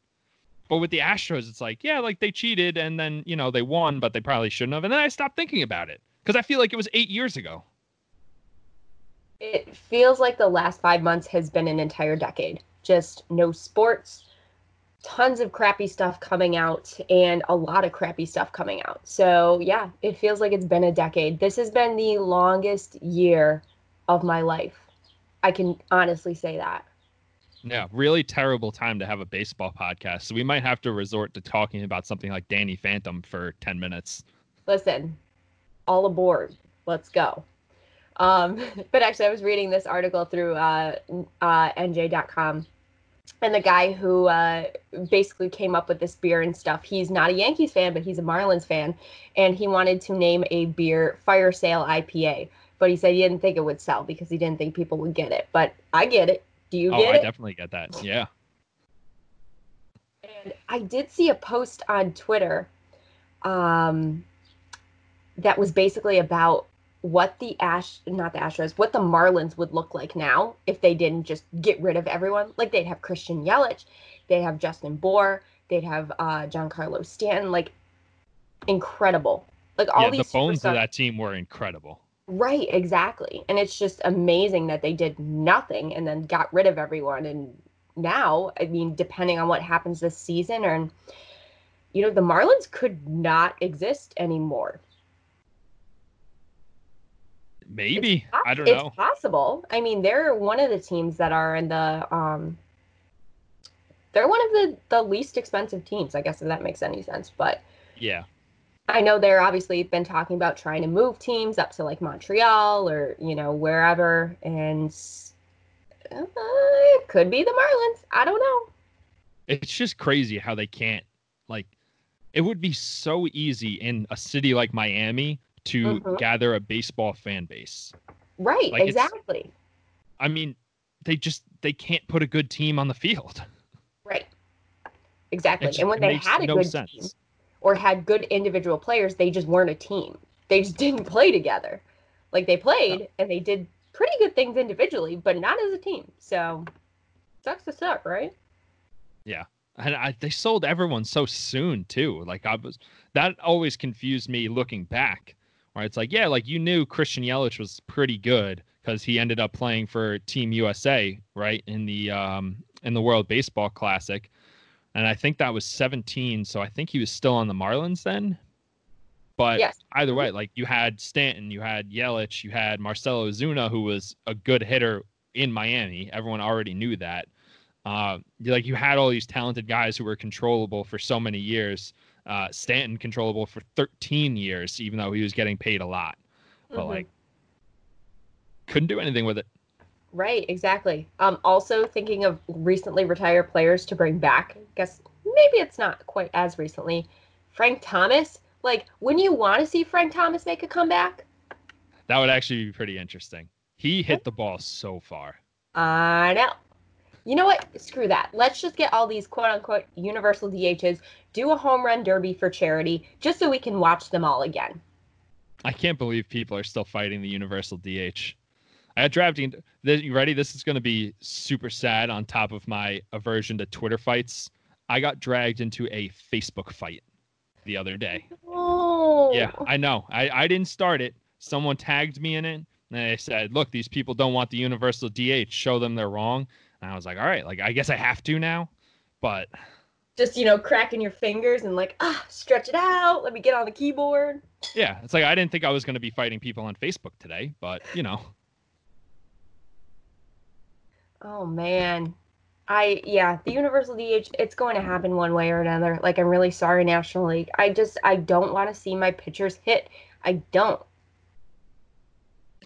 But with the Astros, it's like, yeah, like, they cheated, and then, you know, they won, but they probably shouldn't have. And then I stopped thinking about it, because I feel like it was eight years ago. It feels like the last five months has been an entire decade. Just no sports. Tons of crappy stuff coming out and a lot of crappy stuff coming out. So, yeah, it feels like it's been a decade. This has been the longest year of my life. I can honestly say that. Yeah, really terrible time to have a baseball podcast. So we might have to resort to talking about something like Danny Phantom for ten minutes. Listen, all aboard. Let's go. Um, but actually, I was reading this article through uh, uh, N J dot com. And the guy who uh, basically came up with this beer and stuff, he's not a Yankees fan, but he's a Marlins fan. And he wanted to name a beer Fire Sale I P A. But he said he didn't think it would sell because he didn't think people would get it. But I get it. Do you oh, get I it? Oh, I definitely get that. Yeah. And I did see a post on Twitter um, that was basically about what the Ash, not the Astros, what the Marlins would look like now if they didn't just get rid of everyone. Like, they'd have Christian Yelich, they'd have Justin Bohr, they'd have uh, Giancarlo Stanton. Like, incredible. Like, all yeah, these the bones superstars. Of that team were incredible. Right, exactly. And it's just amazing that they did nothing and then got rid of everyone. And now, I mean, depending on what happens this season, or, you know, the Marlins could not exist anymore. Maybe. It's, I don't it's know. It's possible. I mean, they're one of the teams that are in the um they're one of the, the least expensive teams, I guess, if that makes any sense. But yeah. I know they're obviously been talking about trying to move teams up to like Montreal or, you know, wherever, and uh, it could be the Marlins. I don't know. It's just crazy how they can't, like, it would be so easy in a city like Miami to mm-hmm. gather a baseball fan base. Right, like, exactly. I mean, they just, they can't put a good team on the field. Right, exactly. Just, and when they had a no good sense. team or had good individual players, they just weren't a team. They just didn't play together. Like, they played no. and they did pretty good things individually, but not as a team. So, sucks to suck, right? Yeah. And I, they sold everyone so soon, too. Like, I was, that always confused me looking back. Right, it's like, yeah, like, you knew Christian Yelich was pretty good because he ended up playing for Team U S A, right, in the um, in the World Baseball Classic. And I think that was seventeen, so I think he was still on the Marlins then. But yes. Either way, like, you had Stanton, you had Yelich, you had Marcelo Ozuna, who was a good hitter in Miami. Everyone already knew that. Uh, like, you had all these talented guys who were controllable for so many years. Uh, Stanton controllable for thirteen years, even though he was getting paid a lot, but mm-hmm. like, couldn't do anything with it. Right, exactly. Um, also thinking of recently retired players to bring back. I guess maybe it's not quite as recently. Frank Thomas, like, wouldn't you want to see Frank Thomas make a comeback? That would actually be pretty interesting. He hit the ball so far. I know. you know what? Screw that. Let's just get all these quote-unquote universal D Hs, do a home run derby for charity, just so we can watch them all again. I can't believe people are still fighting the universal D H. I got drafted. You ready? This is going to be super sad on top of my aversion to Twitter fights. I got dragged into a Facebook fight the other day. Oh. Yeah, I know. I, I didn't start it. Someone tagged me in it, and they said, look, these people don't want the universal D H. Show them they're wrong. And I was like, all right, like I guess I have to now. But just, you know, cracking your fingers and like, ah, stretch it out. Let me get on the keyboard. Yeah, it's like I didn't think I was going to be fighting people on Facebook today, but, you know. Oh, man. I, yeah, the universal D H, it's going to happen one way or another. Like, I'm really sorry, National League. I just, I don't want to see my pitchers hit. I don't.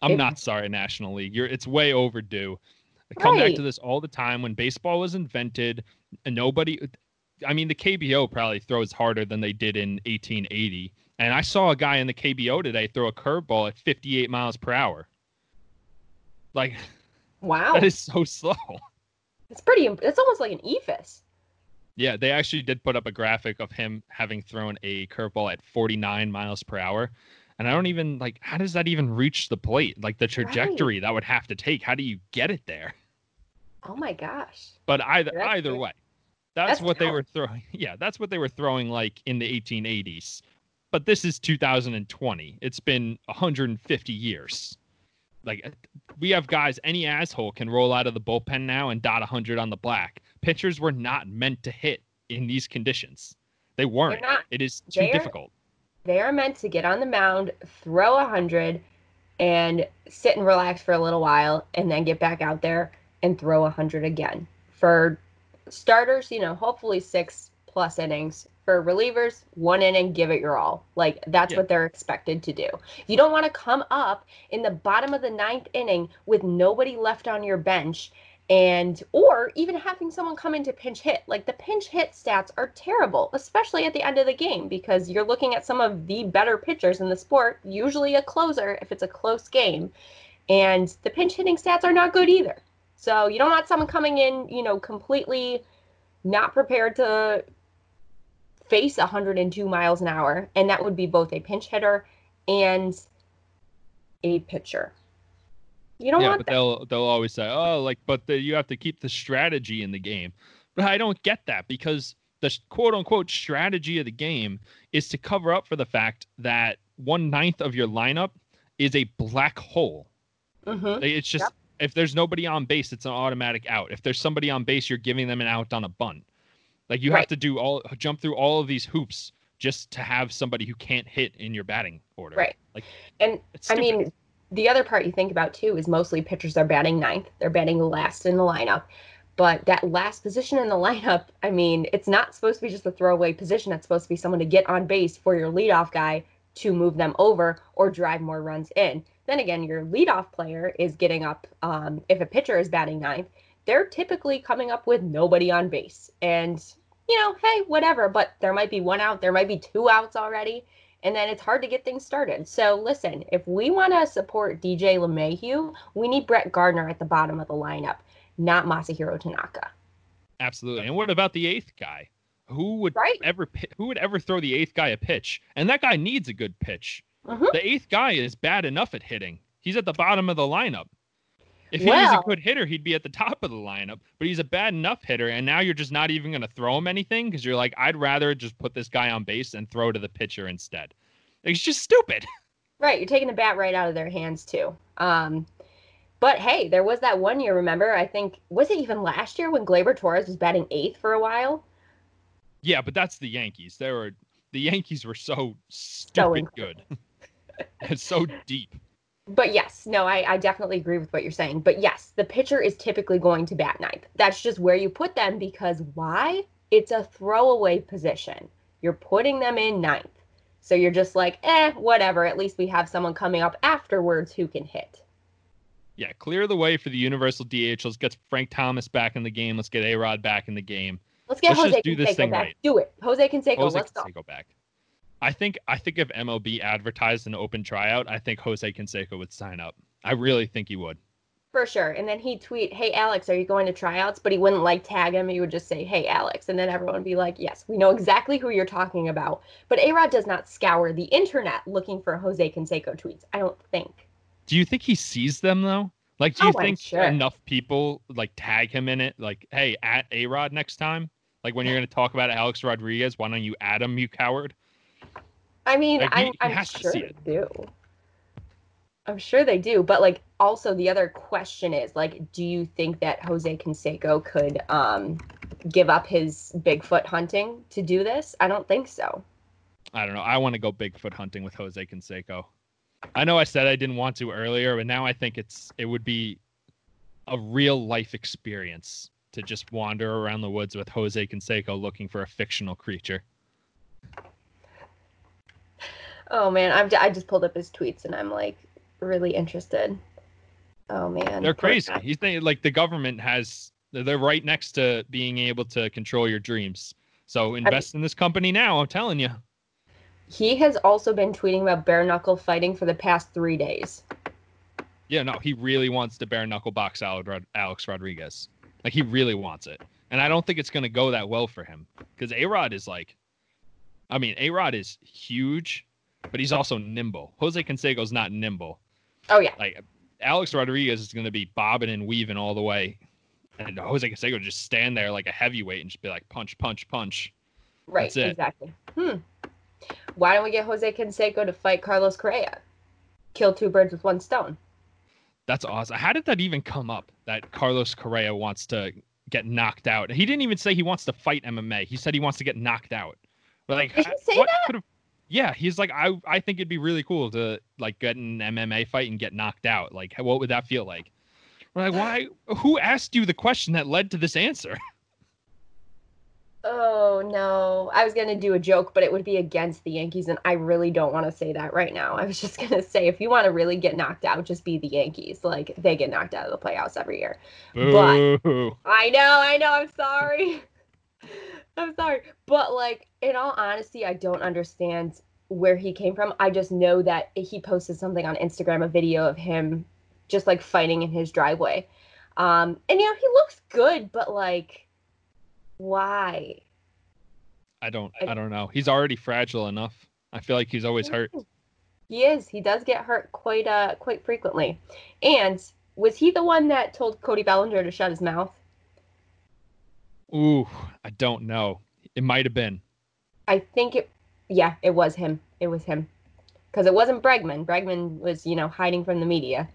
I'm it, not sorry, National League. You're, it's way overdue. I come right. back to this all the time. When baseball was invented, and nobody, I mean, the K B O probably throws harder than they did in eighteen eighty. And I saw a guy in the K B O today throw a curveball at fifty-eight miles per hour. Like, wow. That is so slow. It's pretty, it's almost like an ephus. Yeah, they actually did put up a graphic of him having thrown a curveball at forty-nine miles per hour. And I don't even, like, how does that even reach the plate? Like, the trajectory right. that would have to take, how do you get it there? Oh, my gosh. But either that's either way, that's, that's what tough. They were throwing. Yeah, that's what they were throwing, like, in the eighteen eighties. But this is two thousand twenty. It's been one hundred fifty years. Like, we have guys, any asshole can roll out of the bullpen now and dot one hundred on the black. Pitchers were not meant to hit in these conditions. They weren't. Not, it is too they difficult. Are, they are meant to get on the mound, throw one hundred, and sit and relax for a little while, and then get back out there and throw one hundred again. For starters, you know, hopefully six-plus innings. For relievers, one inning, give it your all. Like, that's yeah. what they're expected to do. You don't want to come up in the bottom of the ninth inning with nobody left on your bench, and or even having someone come in to pinch hit. Like, the pinch hit stats are terrible, especially at the end of the game, because you're looking at some of the better pitchers in the sport, usually a closer if it's a close game, and the pinch hitting stats are not good either. So you don't want someone coming in, you know, completely not prepared to face one hundred two miles an hour, and that would be both a pinch hitter and a pitcher. You don't yeah, want but that. They'll, they'll always say, oh, like, but the, you have to keep the strategy in the game. But I don't get that, because the quote-unquote strategy of the game is to cover up for the fact that one-ninth of your lineup is a black hole. Mm-hmm. It's just, yep. if there's nobody on base, it's an automatic out. If there's somebody on base, you're giving them an out on a bunt. Like, you right. have to do all jump through all of these hoops just to have somebody who can't hit in your batting order. Right. Like, and I mean, the other part you think about too is mostly pitchers are batting ninth. They're batting last in the lineup. But that last position in the lineup, I mean, it's not supposed to be just a throwaway position. It's supposed to be someone to get on base for your leadoff guy to move them over or drive more runs in. Then again, your leadoff player is getting up. Um, if a pitcher is batting ninth, they're typically coming up with nobody on base. And you know, hey, whatever, but there might be one out, there might be two outs already, and then it's hard to get things started. So listen, if we want to support D J LeMahieu, we need Brett Gardner at the bottom of the lineup, not Masahiro Tanaka. Absolutely. And what about the eighth guy? Who would right? ever who would ever throw the eighth guy a pitch? And that guy needs a good pitch. Mm-hmm. The eighth guy is bad enough at hitting. He's at the bottom of the lineup. If he well, was a good hitter, he'd be at the top of the lineup, but he's a bad enough hitter, and now you're just not even going to throw him anything because you're like, I'd rather just put this guy on base and throw to the pitcher instead. It's just stupid. Right, you're taking the bat right out of their hands, too. Um, but, hey, there was that one year, remember, I think, was it even last year when Gleyber Torres was batting eighth for a while? Yeah, but that's the Yankees. They were The Yankees were so stupid so good. It's so deep. But yes, no, I, I definitely agree with what you're saying. But yes, the pitcher is typically going to bat ninth. That's just where you put them because why? It's a throwaway position. You're putting them in ninth. So you're just like, eh, whatever. At least we have someone coming up afterwards who can hit. Yeah, clear the way for the universal D H. Let's get Frank Thomas back in the game. Let's get A-Rod back in the game. Let's get Let's Jose just do Canseco this thing back. Right. Do it. Jose Canseco, Jose let's Canseco go. Back. I think I think if M L B advertised an open tryout, I think Jose Canseco would sign up. I really think he would. For sure. And then he'd tweet, hey, Alex, are you going to tryouts? But he wouldn't, like, tag him. He would just say, hey, Alex. And then everyone would be like, yes, we know exactly who you're talking about. But A-Rod does not scour the internet looking for Jose Canseco tweets, I don't think. Do you think he sees them, though? Like, do you oh, think sure. enough people, like, tag him in it? Like, hey, at A-Rod next time? Like, when you're going to talk about Alex Rodriguez, why don't you add him, you coward? I mean, like, he, I'm, I'm he has sure to see it. They do. I'm sure they do. But, like, also the other question is, like, do you think that Jose Canseco could um, give up his Bigfoot hunting to do this? I don't think so. I don't know. I want to go Bigfoot hunting with Jose Canseco. I know I said I didn't want to earlier, but now I think it's it would be a real life experience to just wander around the woods with Jose Canseco looking for a fictional creature. Oh, man. I'm, I just pulled up his tweets, and I'm, like, really interested. Oh, man. They're crazy. He's thinking, like, the government has... They're right next to being able to control your dreams. So invest I mean, in this company now, I'm telling you. He has also been tweeting about bare-knuckle fighting for the past three days. Yeah, no, he really wants to bare-knuckle box Alex Rodriguez. Like, he really wants it. And I don't think it's going to go that well for him. Because A-Rod is, like... I mean, A-Rod is huge... But he's also nimble. Jose Canseco's not nimble. Oh, yeah. Like, Alex Rodriguez is going to be bobbing and weaving all the way. And Jose Canseco would just stand there like a heavyweight and just be like, punch, punch, punch. Right, that's it. Exactly. Hmm. Why don't we get Jose Canseco to fight Carlos Correa? Kill two birds with one stone. That's awesome. How did that even come up, that Carlos Correa wants to get knocked out? He didn't even say he wants to fight M M A. He said he wants to get knocked out. But like, did he say what that? Could have... Yeah, he's like, I I think it'd be really cool to, like, get an M M A fight and get knocked out. Like, what would that feel like? We're like, why? Who asked you the question that led to this answer? Oh, no. I was going to do a joke, but it would be against the Yankees, and I really don't want to say that right now. I was just going to say, if you want to really get knocked out, just be the Yankees. Like, they get knocked out of the playoffs every year. Boo. But I know, I know. I'm sorry. I'm sorry. But, like, in all honesty, I don't understand where he came from. I just know that he posted something on Instagram, a video of him just, like, fighting in his driveway. Um, and, you know, he looks good, but, like, why? I don't I don't know. He's already fragile enough. I feel like he's always hurt. He is. He does get hurt quite uh, quite frequently. And was he the one that told Cody Bellinger to shut his mouth? Ooh, I don't know. It might have been. I think it, yeah, it was him. It was him. Because it wasn't Bregman. Bregman was, you know, hiding from the media.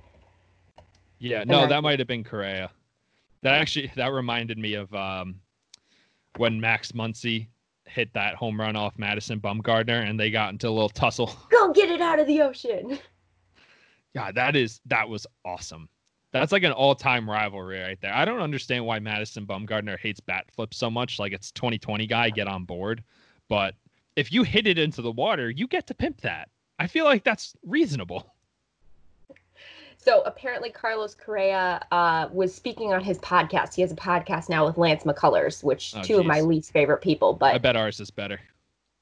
Yeah, no, America. That might have been Correa. That actually, that reminded me of um, when Max Muncy hit that home run off Madison Bumgarner and they got into a little tussle. Go get it out of the ocean. Yeah, that is, that was awesome. That's like an all-time rivalry right there. I don't understand why Madison Bumgarner hates bat flips so much. Like, it's twenty twenty guy, get on board. But if you hit it into the water, you get to pimp that. I feel like that's reasonable. So apparently Carlos Correa uh, was speaking on his podcast. He has a podcast now with Lance McCullers, which oh, two geez. of my least favorite people. But I bet ours is better.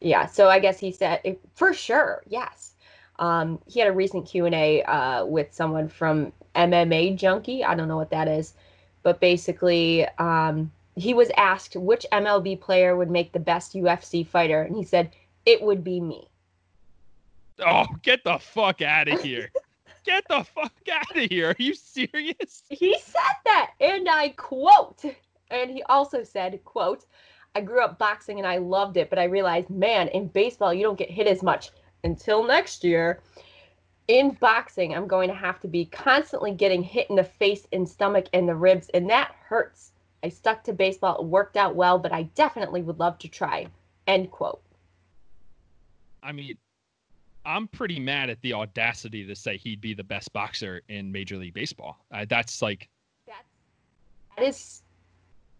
Yeah, so I guess he said, for sure, yes. Um, he had a recent Q and A uh, with someone from M M A Junkie. I don't know what that is. But basically, um, he was asked which M L B player would make the best U F C fighter. And he said, it would be me. Oh, get the fuck out of here. Get the fuck out of here. Are you serious? He said that. And I quote. And he also said, quote, I grew up boxing and I loved it. But I realized, man, in baseball, you don't get hit as much. Until next year, in boxing, I'm going to have to be constantly getting hit in the face and stomach and the ribs, and that hurts. I stuck to baseball. It worked out well, but I definitely would love to try. End quote. I mean, I'm pretty mad at the audacity to say he'd be the best boxer in Major League Baseball. Uh, that's like... That's, that is...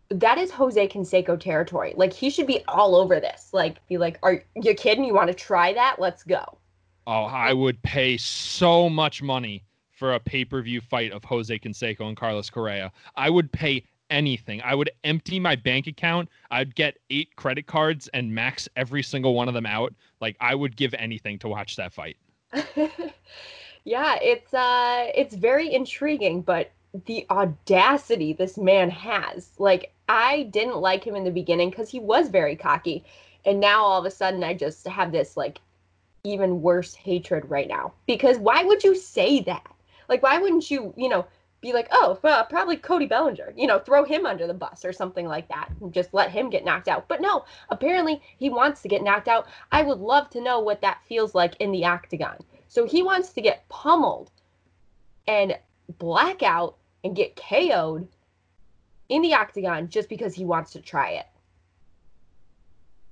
That is Jose Canseco territory. Like, he should be all over this. Like, be like, are you kidding? You want to try that? Let's go. Oh, I would pay so much money for a pay-per-view fight of Jose Canseco and Carlos Correa. I would pay anything. I would empty my bank account. I'd get eight credit cards and max every single one of them out. Like, I would give anything to watch that fight. Yeah, it's uh, it's very intriguing, but the audacity this man has. Like, I didn't like him in the beginning because he was very cocky. And now all of a sudden I just have this, like, even worse hatred right now. Because why would you say that? Like, why wouldn't you, you know, be like, oh, well, probably Cody Bellinger, you know, throw him under the bus or something like that and just let him get knocked out. But no, apparently he wants to get knocked out. I would love to know what that feels like in the octagon. So he wants to get pummeled and black out and get K O'd in the octagon just because he wants to try it.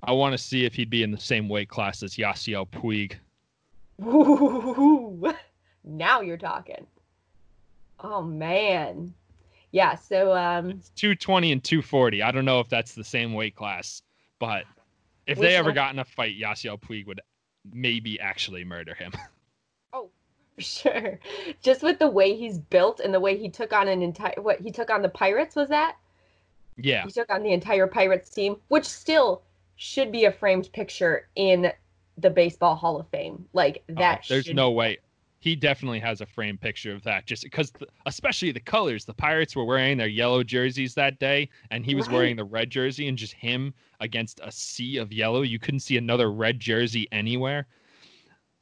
I want to see if he'd be in the same weight class as Yasiel Puig. Ooh, now you're talking. Oh, man. Yeah, so... Um, it's two twenty and two forty. I don't know if that's the same weight class, but if they ever got in a fight, Yasiel Puig would maybe actually murder him. Oh, for sure. Just with the way he's built and the way he took on an entire... What, he took on the Pirates, was that? Yeah. He took on the entire Pirates team, which still should be a framed picture in the Baseball Hall of Fame. Like, that oh, There's should no way... He definitely has a framed picture of that, just because, especially the colors. The Pirates were wearing their yellow jerseys that day, and he was right. wearing the red jersey, and just him against a sea of yellow. You couldn't see another red jersey anywhere.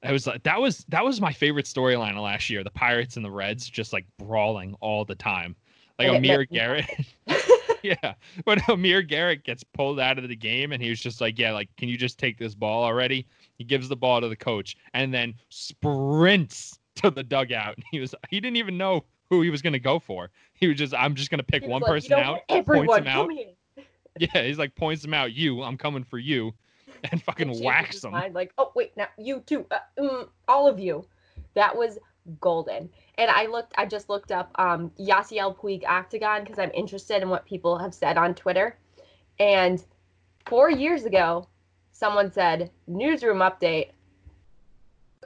I was like, that was that was my favorite storyline of last year: the Pirates and the Reds just like brawling all the time, like Amir Garrett. Yeah, when Amir Garrett gets pulled out of the game, and he was just like, yeah, like, can you just take this ball already? He gives the ball to the coach and then sprints to the dugout. He was he didn't even know who he was going to go for. He was just, I'm just going to pick one like, person out, points him out. Yeah, he's like, points him out. You, I'm coming for you. And fucking and whacks him. Mind, like, oh, wait, now you too. Uh, mm, all of you. That was golden. And I looked, I just looked up um, Yasiel Puig Octagon because I'm interested in what people have said on Twitter. And four years ago, someone said, newsroom update,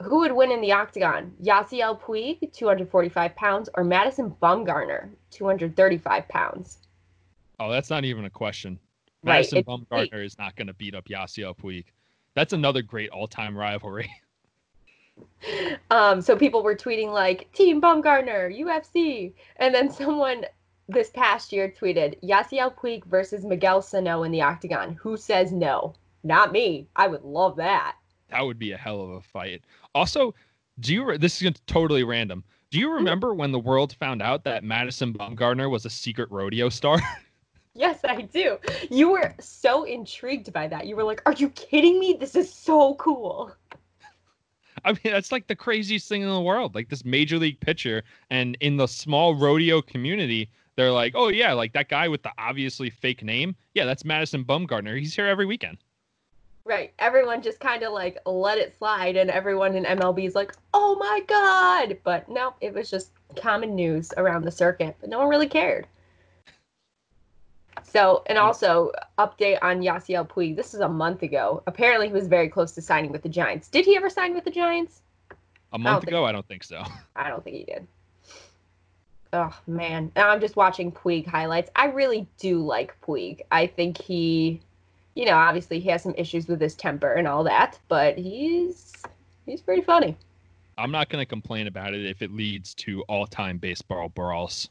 who would win in the octagon? Yasiel Puig, two hundred forty-five pounds, or Madison Bumgarner, two hundred thirty-five pounds? Oh, that's not even a question. Right, Madison Bumgarner it, is not going to beat up Yasiel Puig. That's another great all-time rivalry. um, so people were tweeting like, Team Bumgarner, U F C. And then someone this past year tweeted, Yasiel Puig versus Miguel Sano in the octagon. Who says no? Not me. I would love that. That would be a hell of a fight. Also, do you? Re- this is totally random. Do you remember when the world found out that Madison Bumgarner was a secret rodeo star? Yes, I do. You were so intrigued by that. You were like, "Are you kidding me? This is so cool." I mean, that's like the craziest thing in the world. Like this major league pitcher, and in the small rodeo community, they're like, "Oh yeah, like that guy with the obviously fake name. Yeah, that's Madison Bumgarner. He's here every weekend." Right. Everyone just kind of like let it slide, and everyone in M L B is like, oh my God. But no, it was just common news around the circuit, but no one really cared. So, and also, update on Yasiel Puig. This is a month ago. Apparently, he was very close to signing with the Giants. Did he ever sign with the Giants? A month ago? I don't think so. I don't think he did. Oh, man. Now I'm just watching Puig highlights. I really do like Puig. I think he... You know, obviously he has some issues with his temper and all that, but he's he's pretty funny. I'm not going to complain about it if it leads to all-time baseball brawls.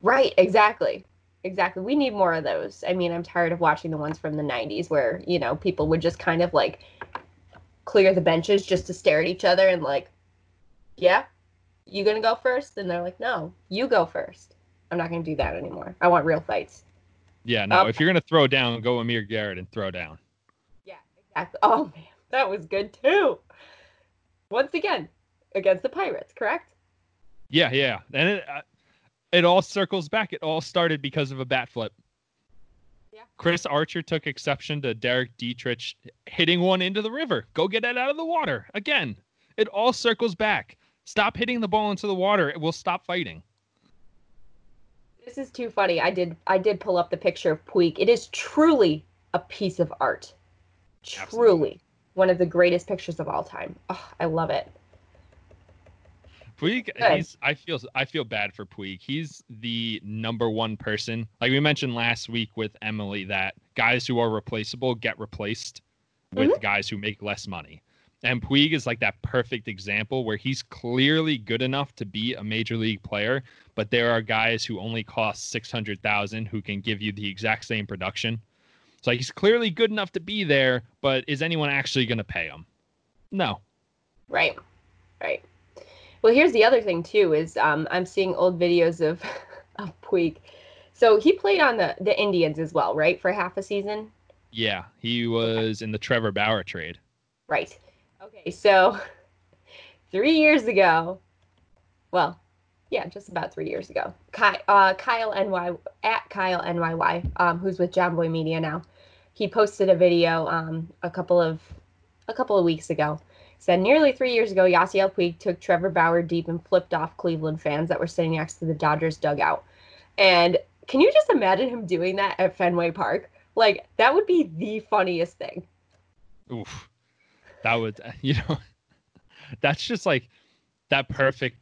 Right, exactly. Exactly. We need more of those. I mean, I'm tired of watching the ones from the nineties where, you know, people would just kind of, like, clear the benches just to stare at each other and, like, yeah, you going to go first? And they're like, no, you go first. I'm not going to do that anymore. I want real fights. Yeah, no, um, if you're going to throw down, go Amir Garrett and throw down. Yeah, exactly. Oh, man, that was good, too. Once again, against the Pirates, correct? Yeah, yeah. And it, uh, it all circles back. It all started because of a bat flip. Yeah. Chris Archer took exception to Derek Dietrich hitting one into the river. Go get it out of the water. Again, it all circles back. Stop hitting the ball into the water. It will stop fighting. This is too funny. I did I did pull up the picture of Puig. It is truly a piece of art. Truly. Absolutely. One of the greatest pictures of all time. Oh, I love it. Puig, he's, I feel I feel bad for Puig. He's the number one person. Like we mentioned last week with Emily, that guys who are replaceable get replaced with mm-hmm. guys who make less money. And Puig is like that perfect example where he's clearly good enough to be a major league player, but there are guys who only cost six hundred thousand who can give you the exact same production. So he's clearly good enough to be there, but is anyone actually going to pay him? No. Right. Right. Well, here's the other thing too, is um, I'm seeing old videos of, of Puig. So he played on the, the Indians as well, right? For half a season. Yeah. He was in the Trevor Bauer trade. Right. Okay, so three years ago, well, yeah, just about three years ago, Kyle, uh, Kyle N Y, at Kyle N Y Y, um, who's with John Boy Media now, he posted a video um, a couple of a couple of weeks ago. Said nearly three years ago, Yasiel Puig took Trevor Bauer deep and flipped off Cleveland fans that were sitting next to the Dodgers dugout. And can you just imagine him doing that at Fenway Park? Like, that would be the funniest thing. Oof. That would, you know, that's just like that perfect.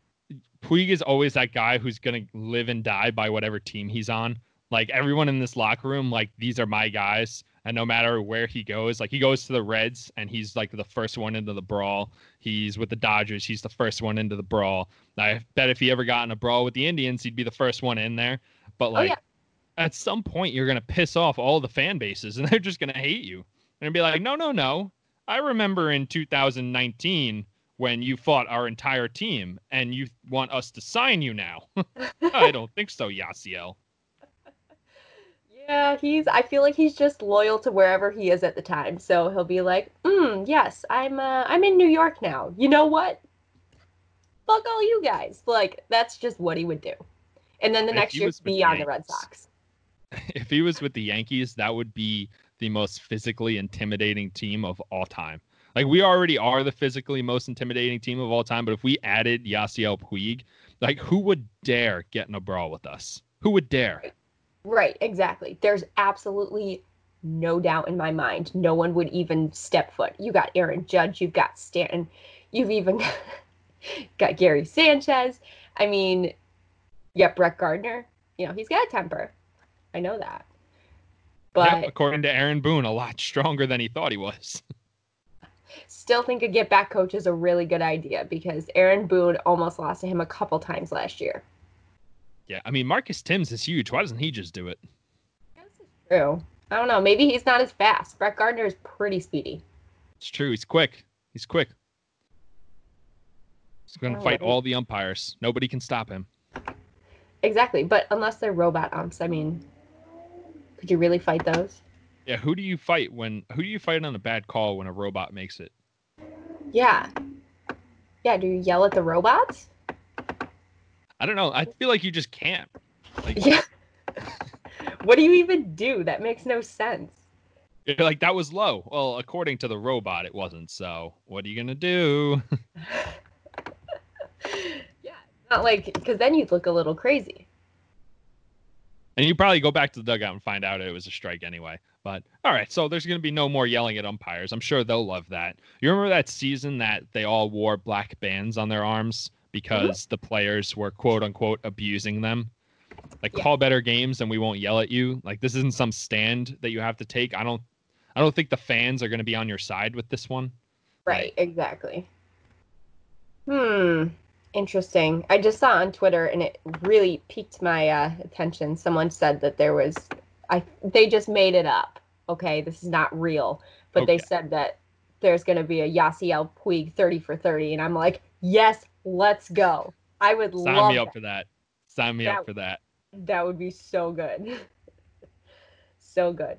Puig is always that guy who's going to live and die by whatever team he's on. Like everyone in this locker room, like these are my guys. And no matter where he goes, like he goes to the Reds and he's like the first one into the brawl. He's with the Dodgers. He's the first one into the brawl. I bet if he ever got in a brawl with the Indians, he'd be the first one in there. But like oh, yeah. At some point, you're going to piss off all the fan bases and they're just going to hate you and be like, no, no, no. I remember in two thousand nineteen when you fought our entire team and you want us to sign you now. I don't think so, Yasiel. Yeah, he's. I feel like he's just loyal to wherever he is at the time. So he'll be like, mm, yes, I'm uh, I'm in New York now. You know what? Fuck all you guys. Like, that's just what he would do. And then the if next year be on the Red Sox. If he was with the Yankees, that would be the most physically intimidating team of all time. Like, we already are the physically most intimidating team of all time, but if we added Yasiel Puig, like, who would dare get in a brawl with us? Who would dare? Right, right, exactly. There's absolutely no doubt in my mind. No one would even step foot. You got Aaron Judge. You've got Stanton. You've even got, got Gary Sanchez. I mean, yeah, Brett Gardner. You know, he's got a temper. I know that. But yep, according to Aaron Boone, a lot stronger than he thought he was. Still think a get-back coach is a really good idea because Aaron Boone almost lost to him a couple times last year. Yeah, I mean, Marcus Timms is huge. Why doesn't he just do it? This is true. I don't know. Maybe he's not as fast. Brett Gardner is pretty speedy. It's true. He's quick. He's quick. He's going to fight all the umpires. Nobody can stop him. Exactly, but unless they're robot umps, I mean... Could you really fight those? Yeah, who do you fight when who do you fight on a bad call when a robot makes it? Yeah. Yeah, do you yell at the robots? I don't know. I feel like you just can't. Like, yeah. What do you even do? That makes no sense. You're like, that was low. Well, according to the robot, it wasn't. So what are you going to do? Yeah. Not like, because then you'd look a little crazy. And you probably go back to the dugout and find out it was a strike anyway. But, all right, so there's going to be no more yelling at umpires. I'm sure they'll love that. You remember that season that they all wore black bands on their arms because mm-hmm. the players were, quote, unquote, abusing them? Like, yeah. Call better games and we won't yell at you. Like, this isn't some stand that you have to take. I don't I don't think the fans are going to be on your side with this one. Right, like, exactly. Hmm. Interesting. I just saw on Twitter, and it really piqued my uh, attention. Someone said that there was, I they just made it up. Okay, this is not real. But okay. They said that there's going to be a Yasiel Puig thirty for thirty, and I'm like, yes, let's go. I would Sign love Sign me up that. for that. Sign me that, up for that. That would be so good. So good.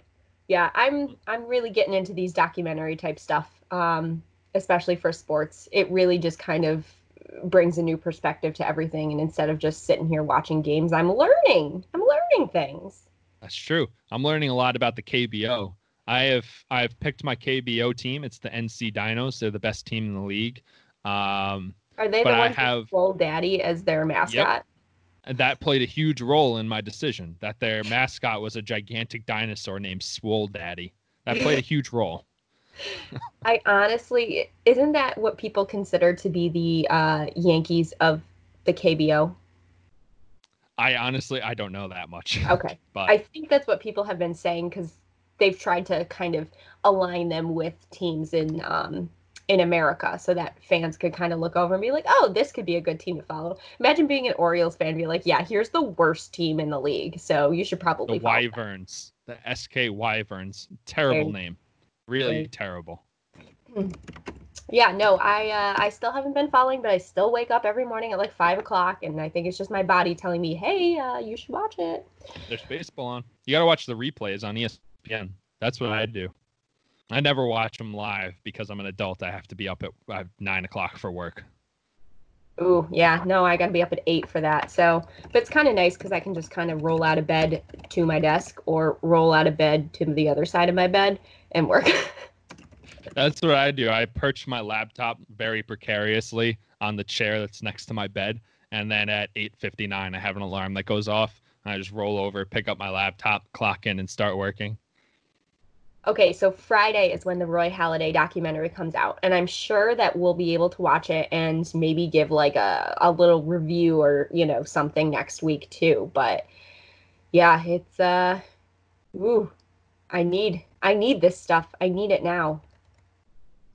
Yeah, I'm I'm really getting into these documentary type stuff, um, especially for sports. It really just kind of brings a new perspective to everything, and instead of just sitting here watching games, I'm learning. I'm learning things. That's true. I'm learning a lot about the K B O. I have I've picked my K B O team. It's the N C Dinos. They're the best team in the league. Um, Are they the ones have, with Bull Daddy as their mascot? Yep. That played a huge role in my decision. That their mascot was a gigantic dinosaur named Swole Daddy. That played a huge role. I honestly, isn't that what people consider to be the uh, Yankees of the K B O? I honestly, I don't know that much. Okay. But I think that's what people have been saying because they've tried to kind of align them with teams in um, in America, so that fans could kind of look over and be like, oh, this could be a good team to follow. Imagine being an Orioles fan and be like, yeah, here's the worst team in the league, so you should probably the follow Wyverns, them. The S K Wyverns. Terrible okay. name. Really okay. terrible. Yeah, no, I uh, I still haven't been following, but I still wake up every morning at like five o'clock, and I think it's just my body telling me, hey, uh, you should watch it. There's baseball on. You got to watch the replays on E S P N. That's what I do. I never watch them live because I'm an adult. I have to be up at nine o'clock for work. Ooh, yeah. No, I got to be up at eight for that. So, but it's kind of nice because I can just kind of roll out of bed to my desk or roll out of bed to the other side of my bed and work. That's what I do. I perch my laptop very precariously on the chair that's next to my bed. And then at eight fifty-nine, I have an alarm that goes off. And I just roll over, pick up my laptop, clock in, and start working. Okay, so Friday is when the Roy Halladay documentary comes out, and I'm sure that we'll be able to watch it and maybe give like a, a little review or, you know, something next week too. But yeah, it's uh, ooh, I need I need this stuff. I need it now.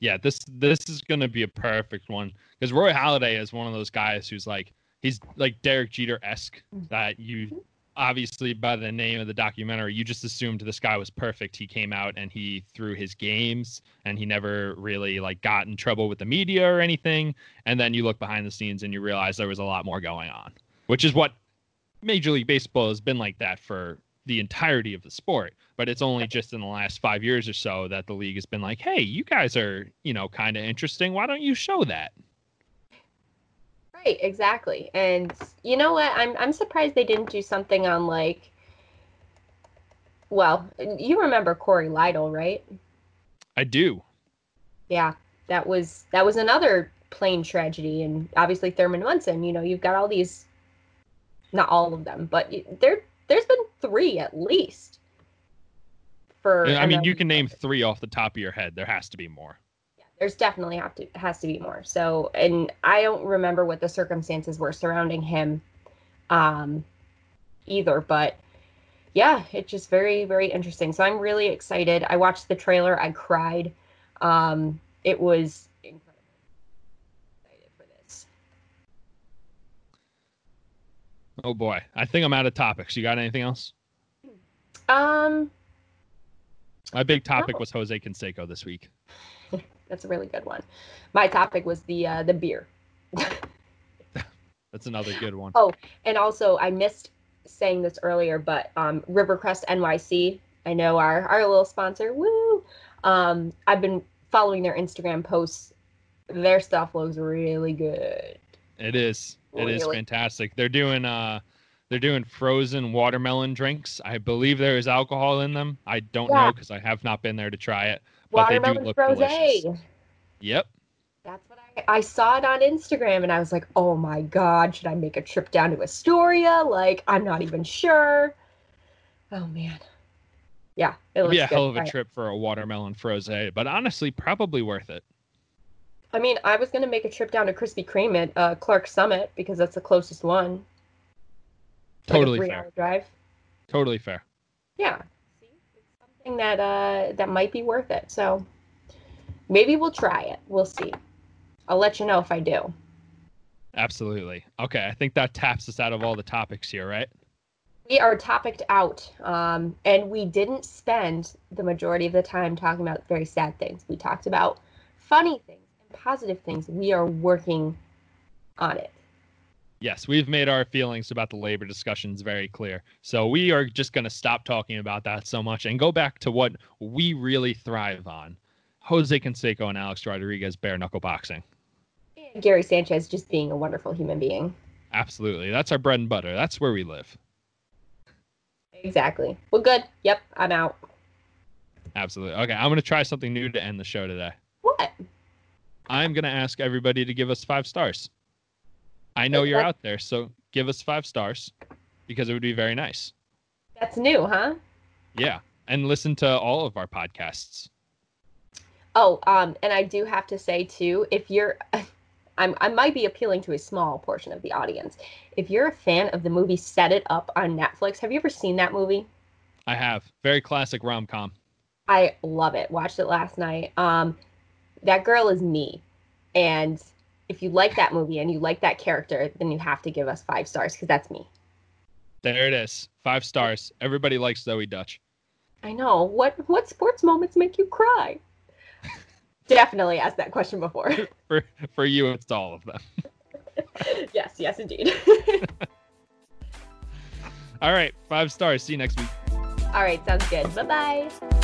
Yeah, this this is gonna be a perfect one because Roy Halladay is one of those guys who's like he's like Derek Jeter-esque that you. Obviously, by the name of the documentary, you just assumed this guy was perfect. He came out and he threw his games and he never really like got in trouble with the media or anything. And then you look behind the scenes and you realize there was a lot more going on, which is what Major League Baseball has been like that for the entirety of the sport. But it's only just in the last five years or so that the league has been like, hey, you guys are, you know, kind of interesting. Why don't you show that? Right, exactly. And you know what? I'm I'm surprised they didn't do something on like, well, you remember Corey Lytle, right? I do. Yeah, that was that was another plane tragedy. And obviously Thurman Munson, you know, you've got all these, not all of them, but there there's been three at least. For I mean, you can name three off the top of your head. There has to be more. There's definitely have to has to be more. So, and I don't remember what the circumstances were surrounding him um, either. But, yeah, it's just very, very interesting. So I'm really excited. I watched the trailer. I cried. Um, it was incredible. I'm excited for this. Oh, boy. I think I'm out of topics. You got anything else? Um, My big topic no. was Jose Canseco this week. That's a really good one. My topic was the uh, the beer. That's another good one. Oh, and also I missed saying this earlier, but um, Rivercrest N Y C, I know our, our little sponsor, woo! Um, I've been following their Instagram posts. Their stuff looks really good. It is. It really? is fantastic. They're doing uh, they're doing frozen watermelon drinks. I believe there is alcohol in them. I don't yeah. know because I have not been there to try it. But watermelon rosé. Yep. That's what I I saw it on Instagram, and I was like, oh my God, should I make a trip down to Astoria? Like, I'm not even sure. Oh man. Yeah, it looks yeah, hell of a right. trip for a watermelon frosé, but honestly, probably worth it. I mean, I was gonna make a trip down to Krispy Kreme at uh, Clark Summit because that's the closest one. Totally like a three-hour drive. Totally fair. Yeah. That uh that might be worth it, so maybe we'll try it. We'll see. I'll let you know if I do. Absolutely. Okay, I think that taps us out of all the topics here, right? We are topicked out, um and we didn't spend the majority of the time talking about very sad things. We talked about funny things and positive things. We are working on it. Yes, we've made our feelings about the labor discussions very clear. So we are just going to stop talking about that so much and go back to what we really thrive on. Jose Canseco and Alex Rodriguez bare-knuckle boxing. And Gary Sanchez just being a wonderful human being. Absolutely. That's our bread and butter. That's where we live. Exactly. Well, good. Yep, I'm out. Absolutely. Okay, I'm going to try something new to end the show today. What? I'm going to ask everybody to give us five stars. I know you're out there, so give us five stars because it would be very nice. That's new, huh? Yeah, and listen to all of our podcasts. Oh, um, and I do have to say, too, if you're... I'm, I might be appealing to a small portion of the audience. If you're a fan of the movie Set It Up on Netflix, have you ever seen that movie? I have. Very classic rom-com. I love it. Watched it last night. Um, that girl is me. And if you like that movie and you like that character, then you have to give us five stars because that's me. There it is. Five stars. Everybody likes Zoe Dutch. I know. What what sports moments make you cry? Definitely asked that question before. For, for you, it's all of them. Yes, yes, indeed. All right. Five stars. See you next week. All right. Sounds good. Bye-bye.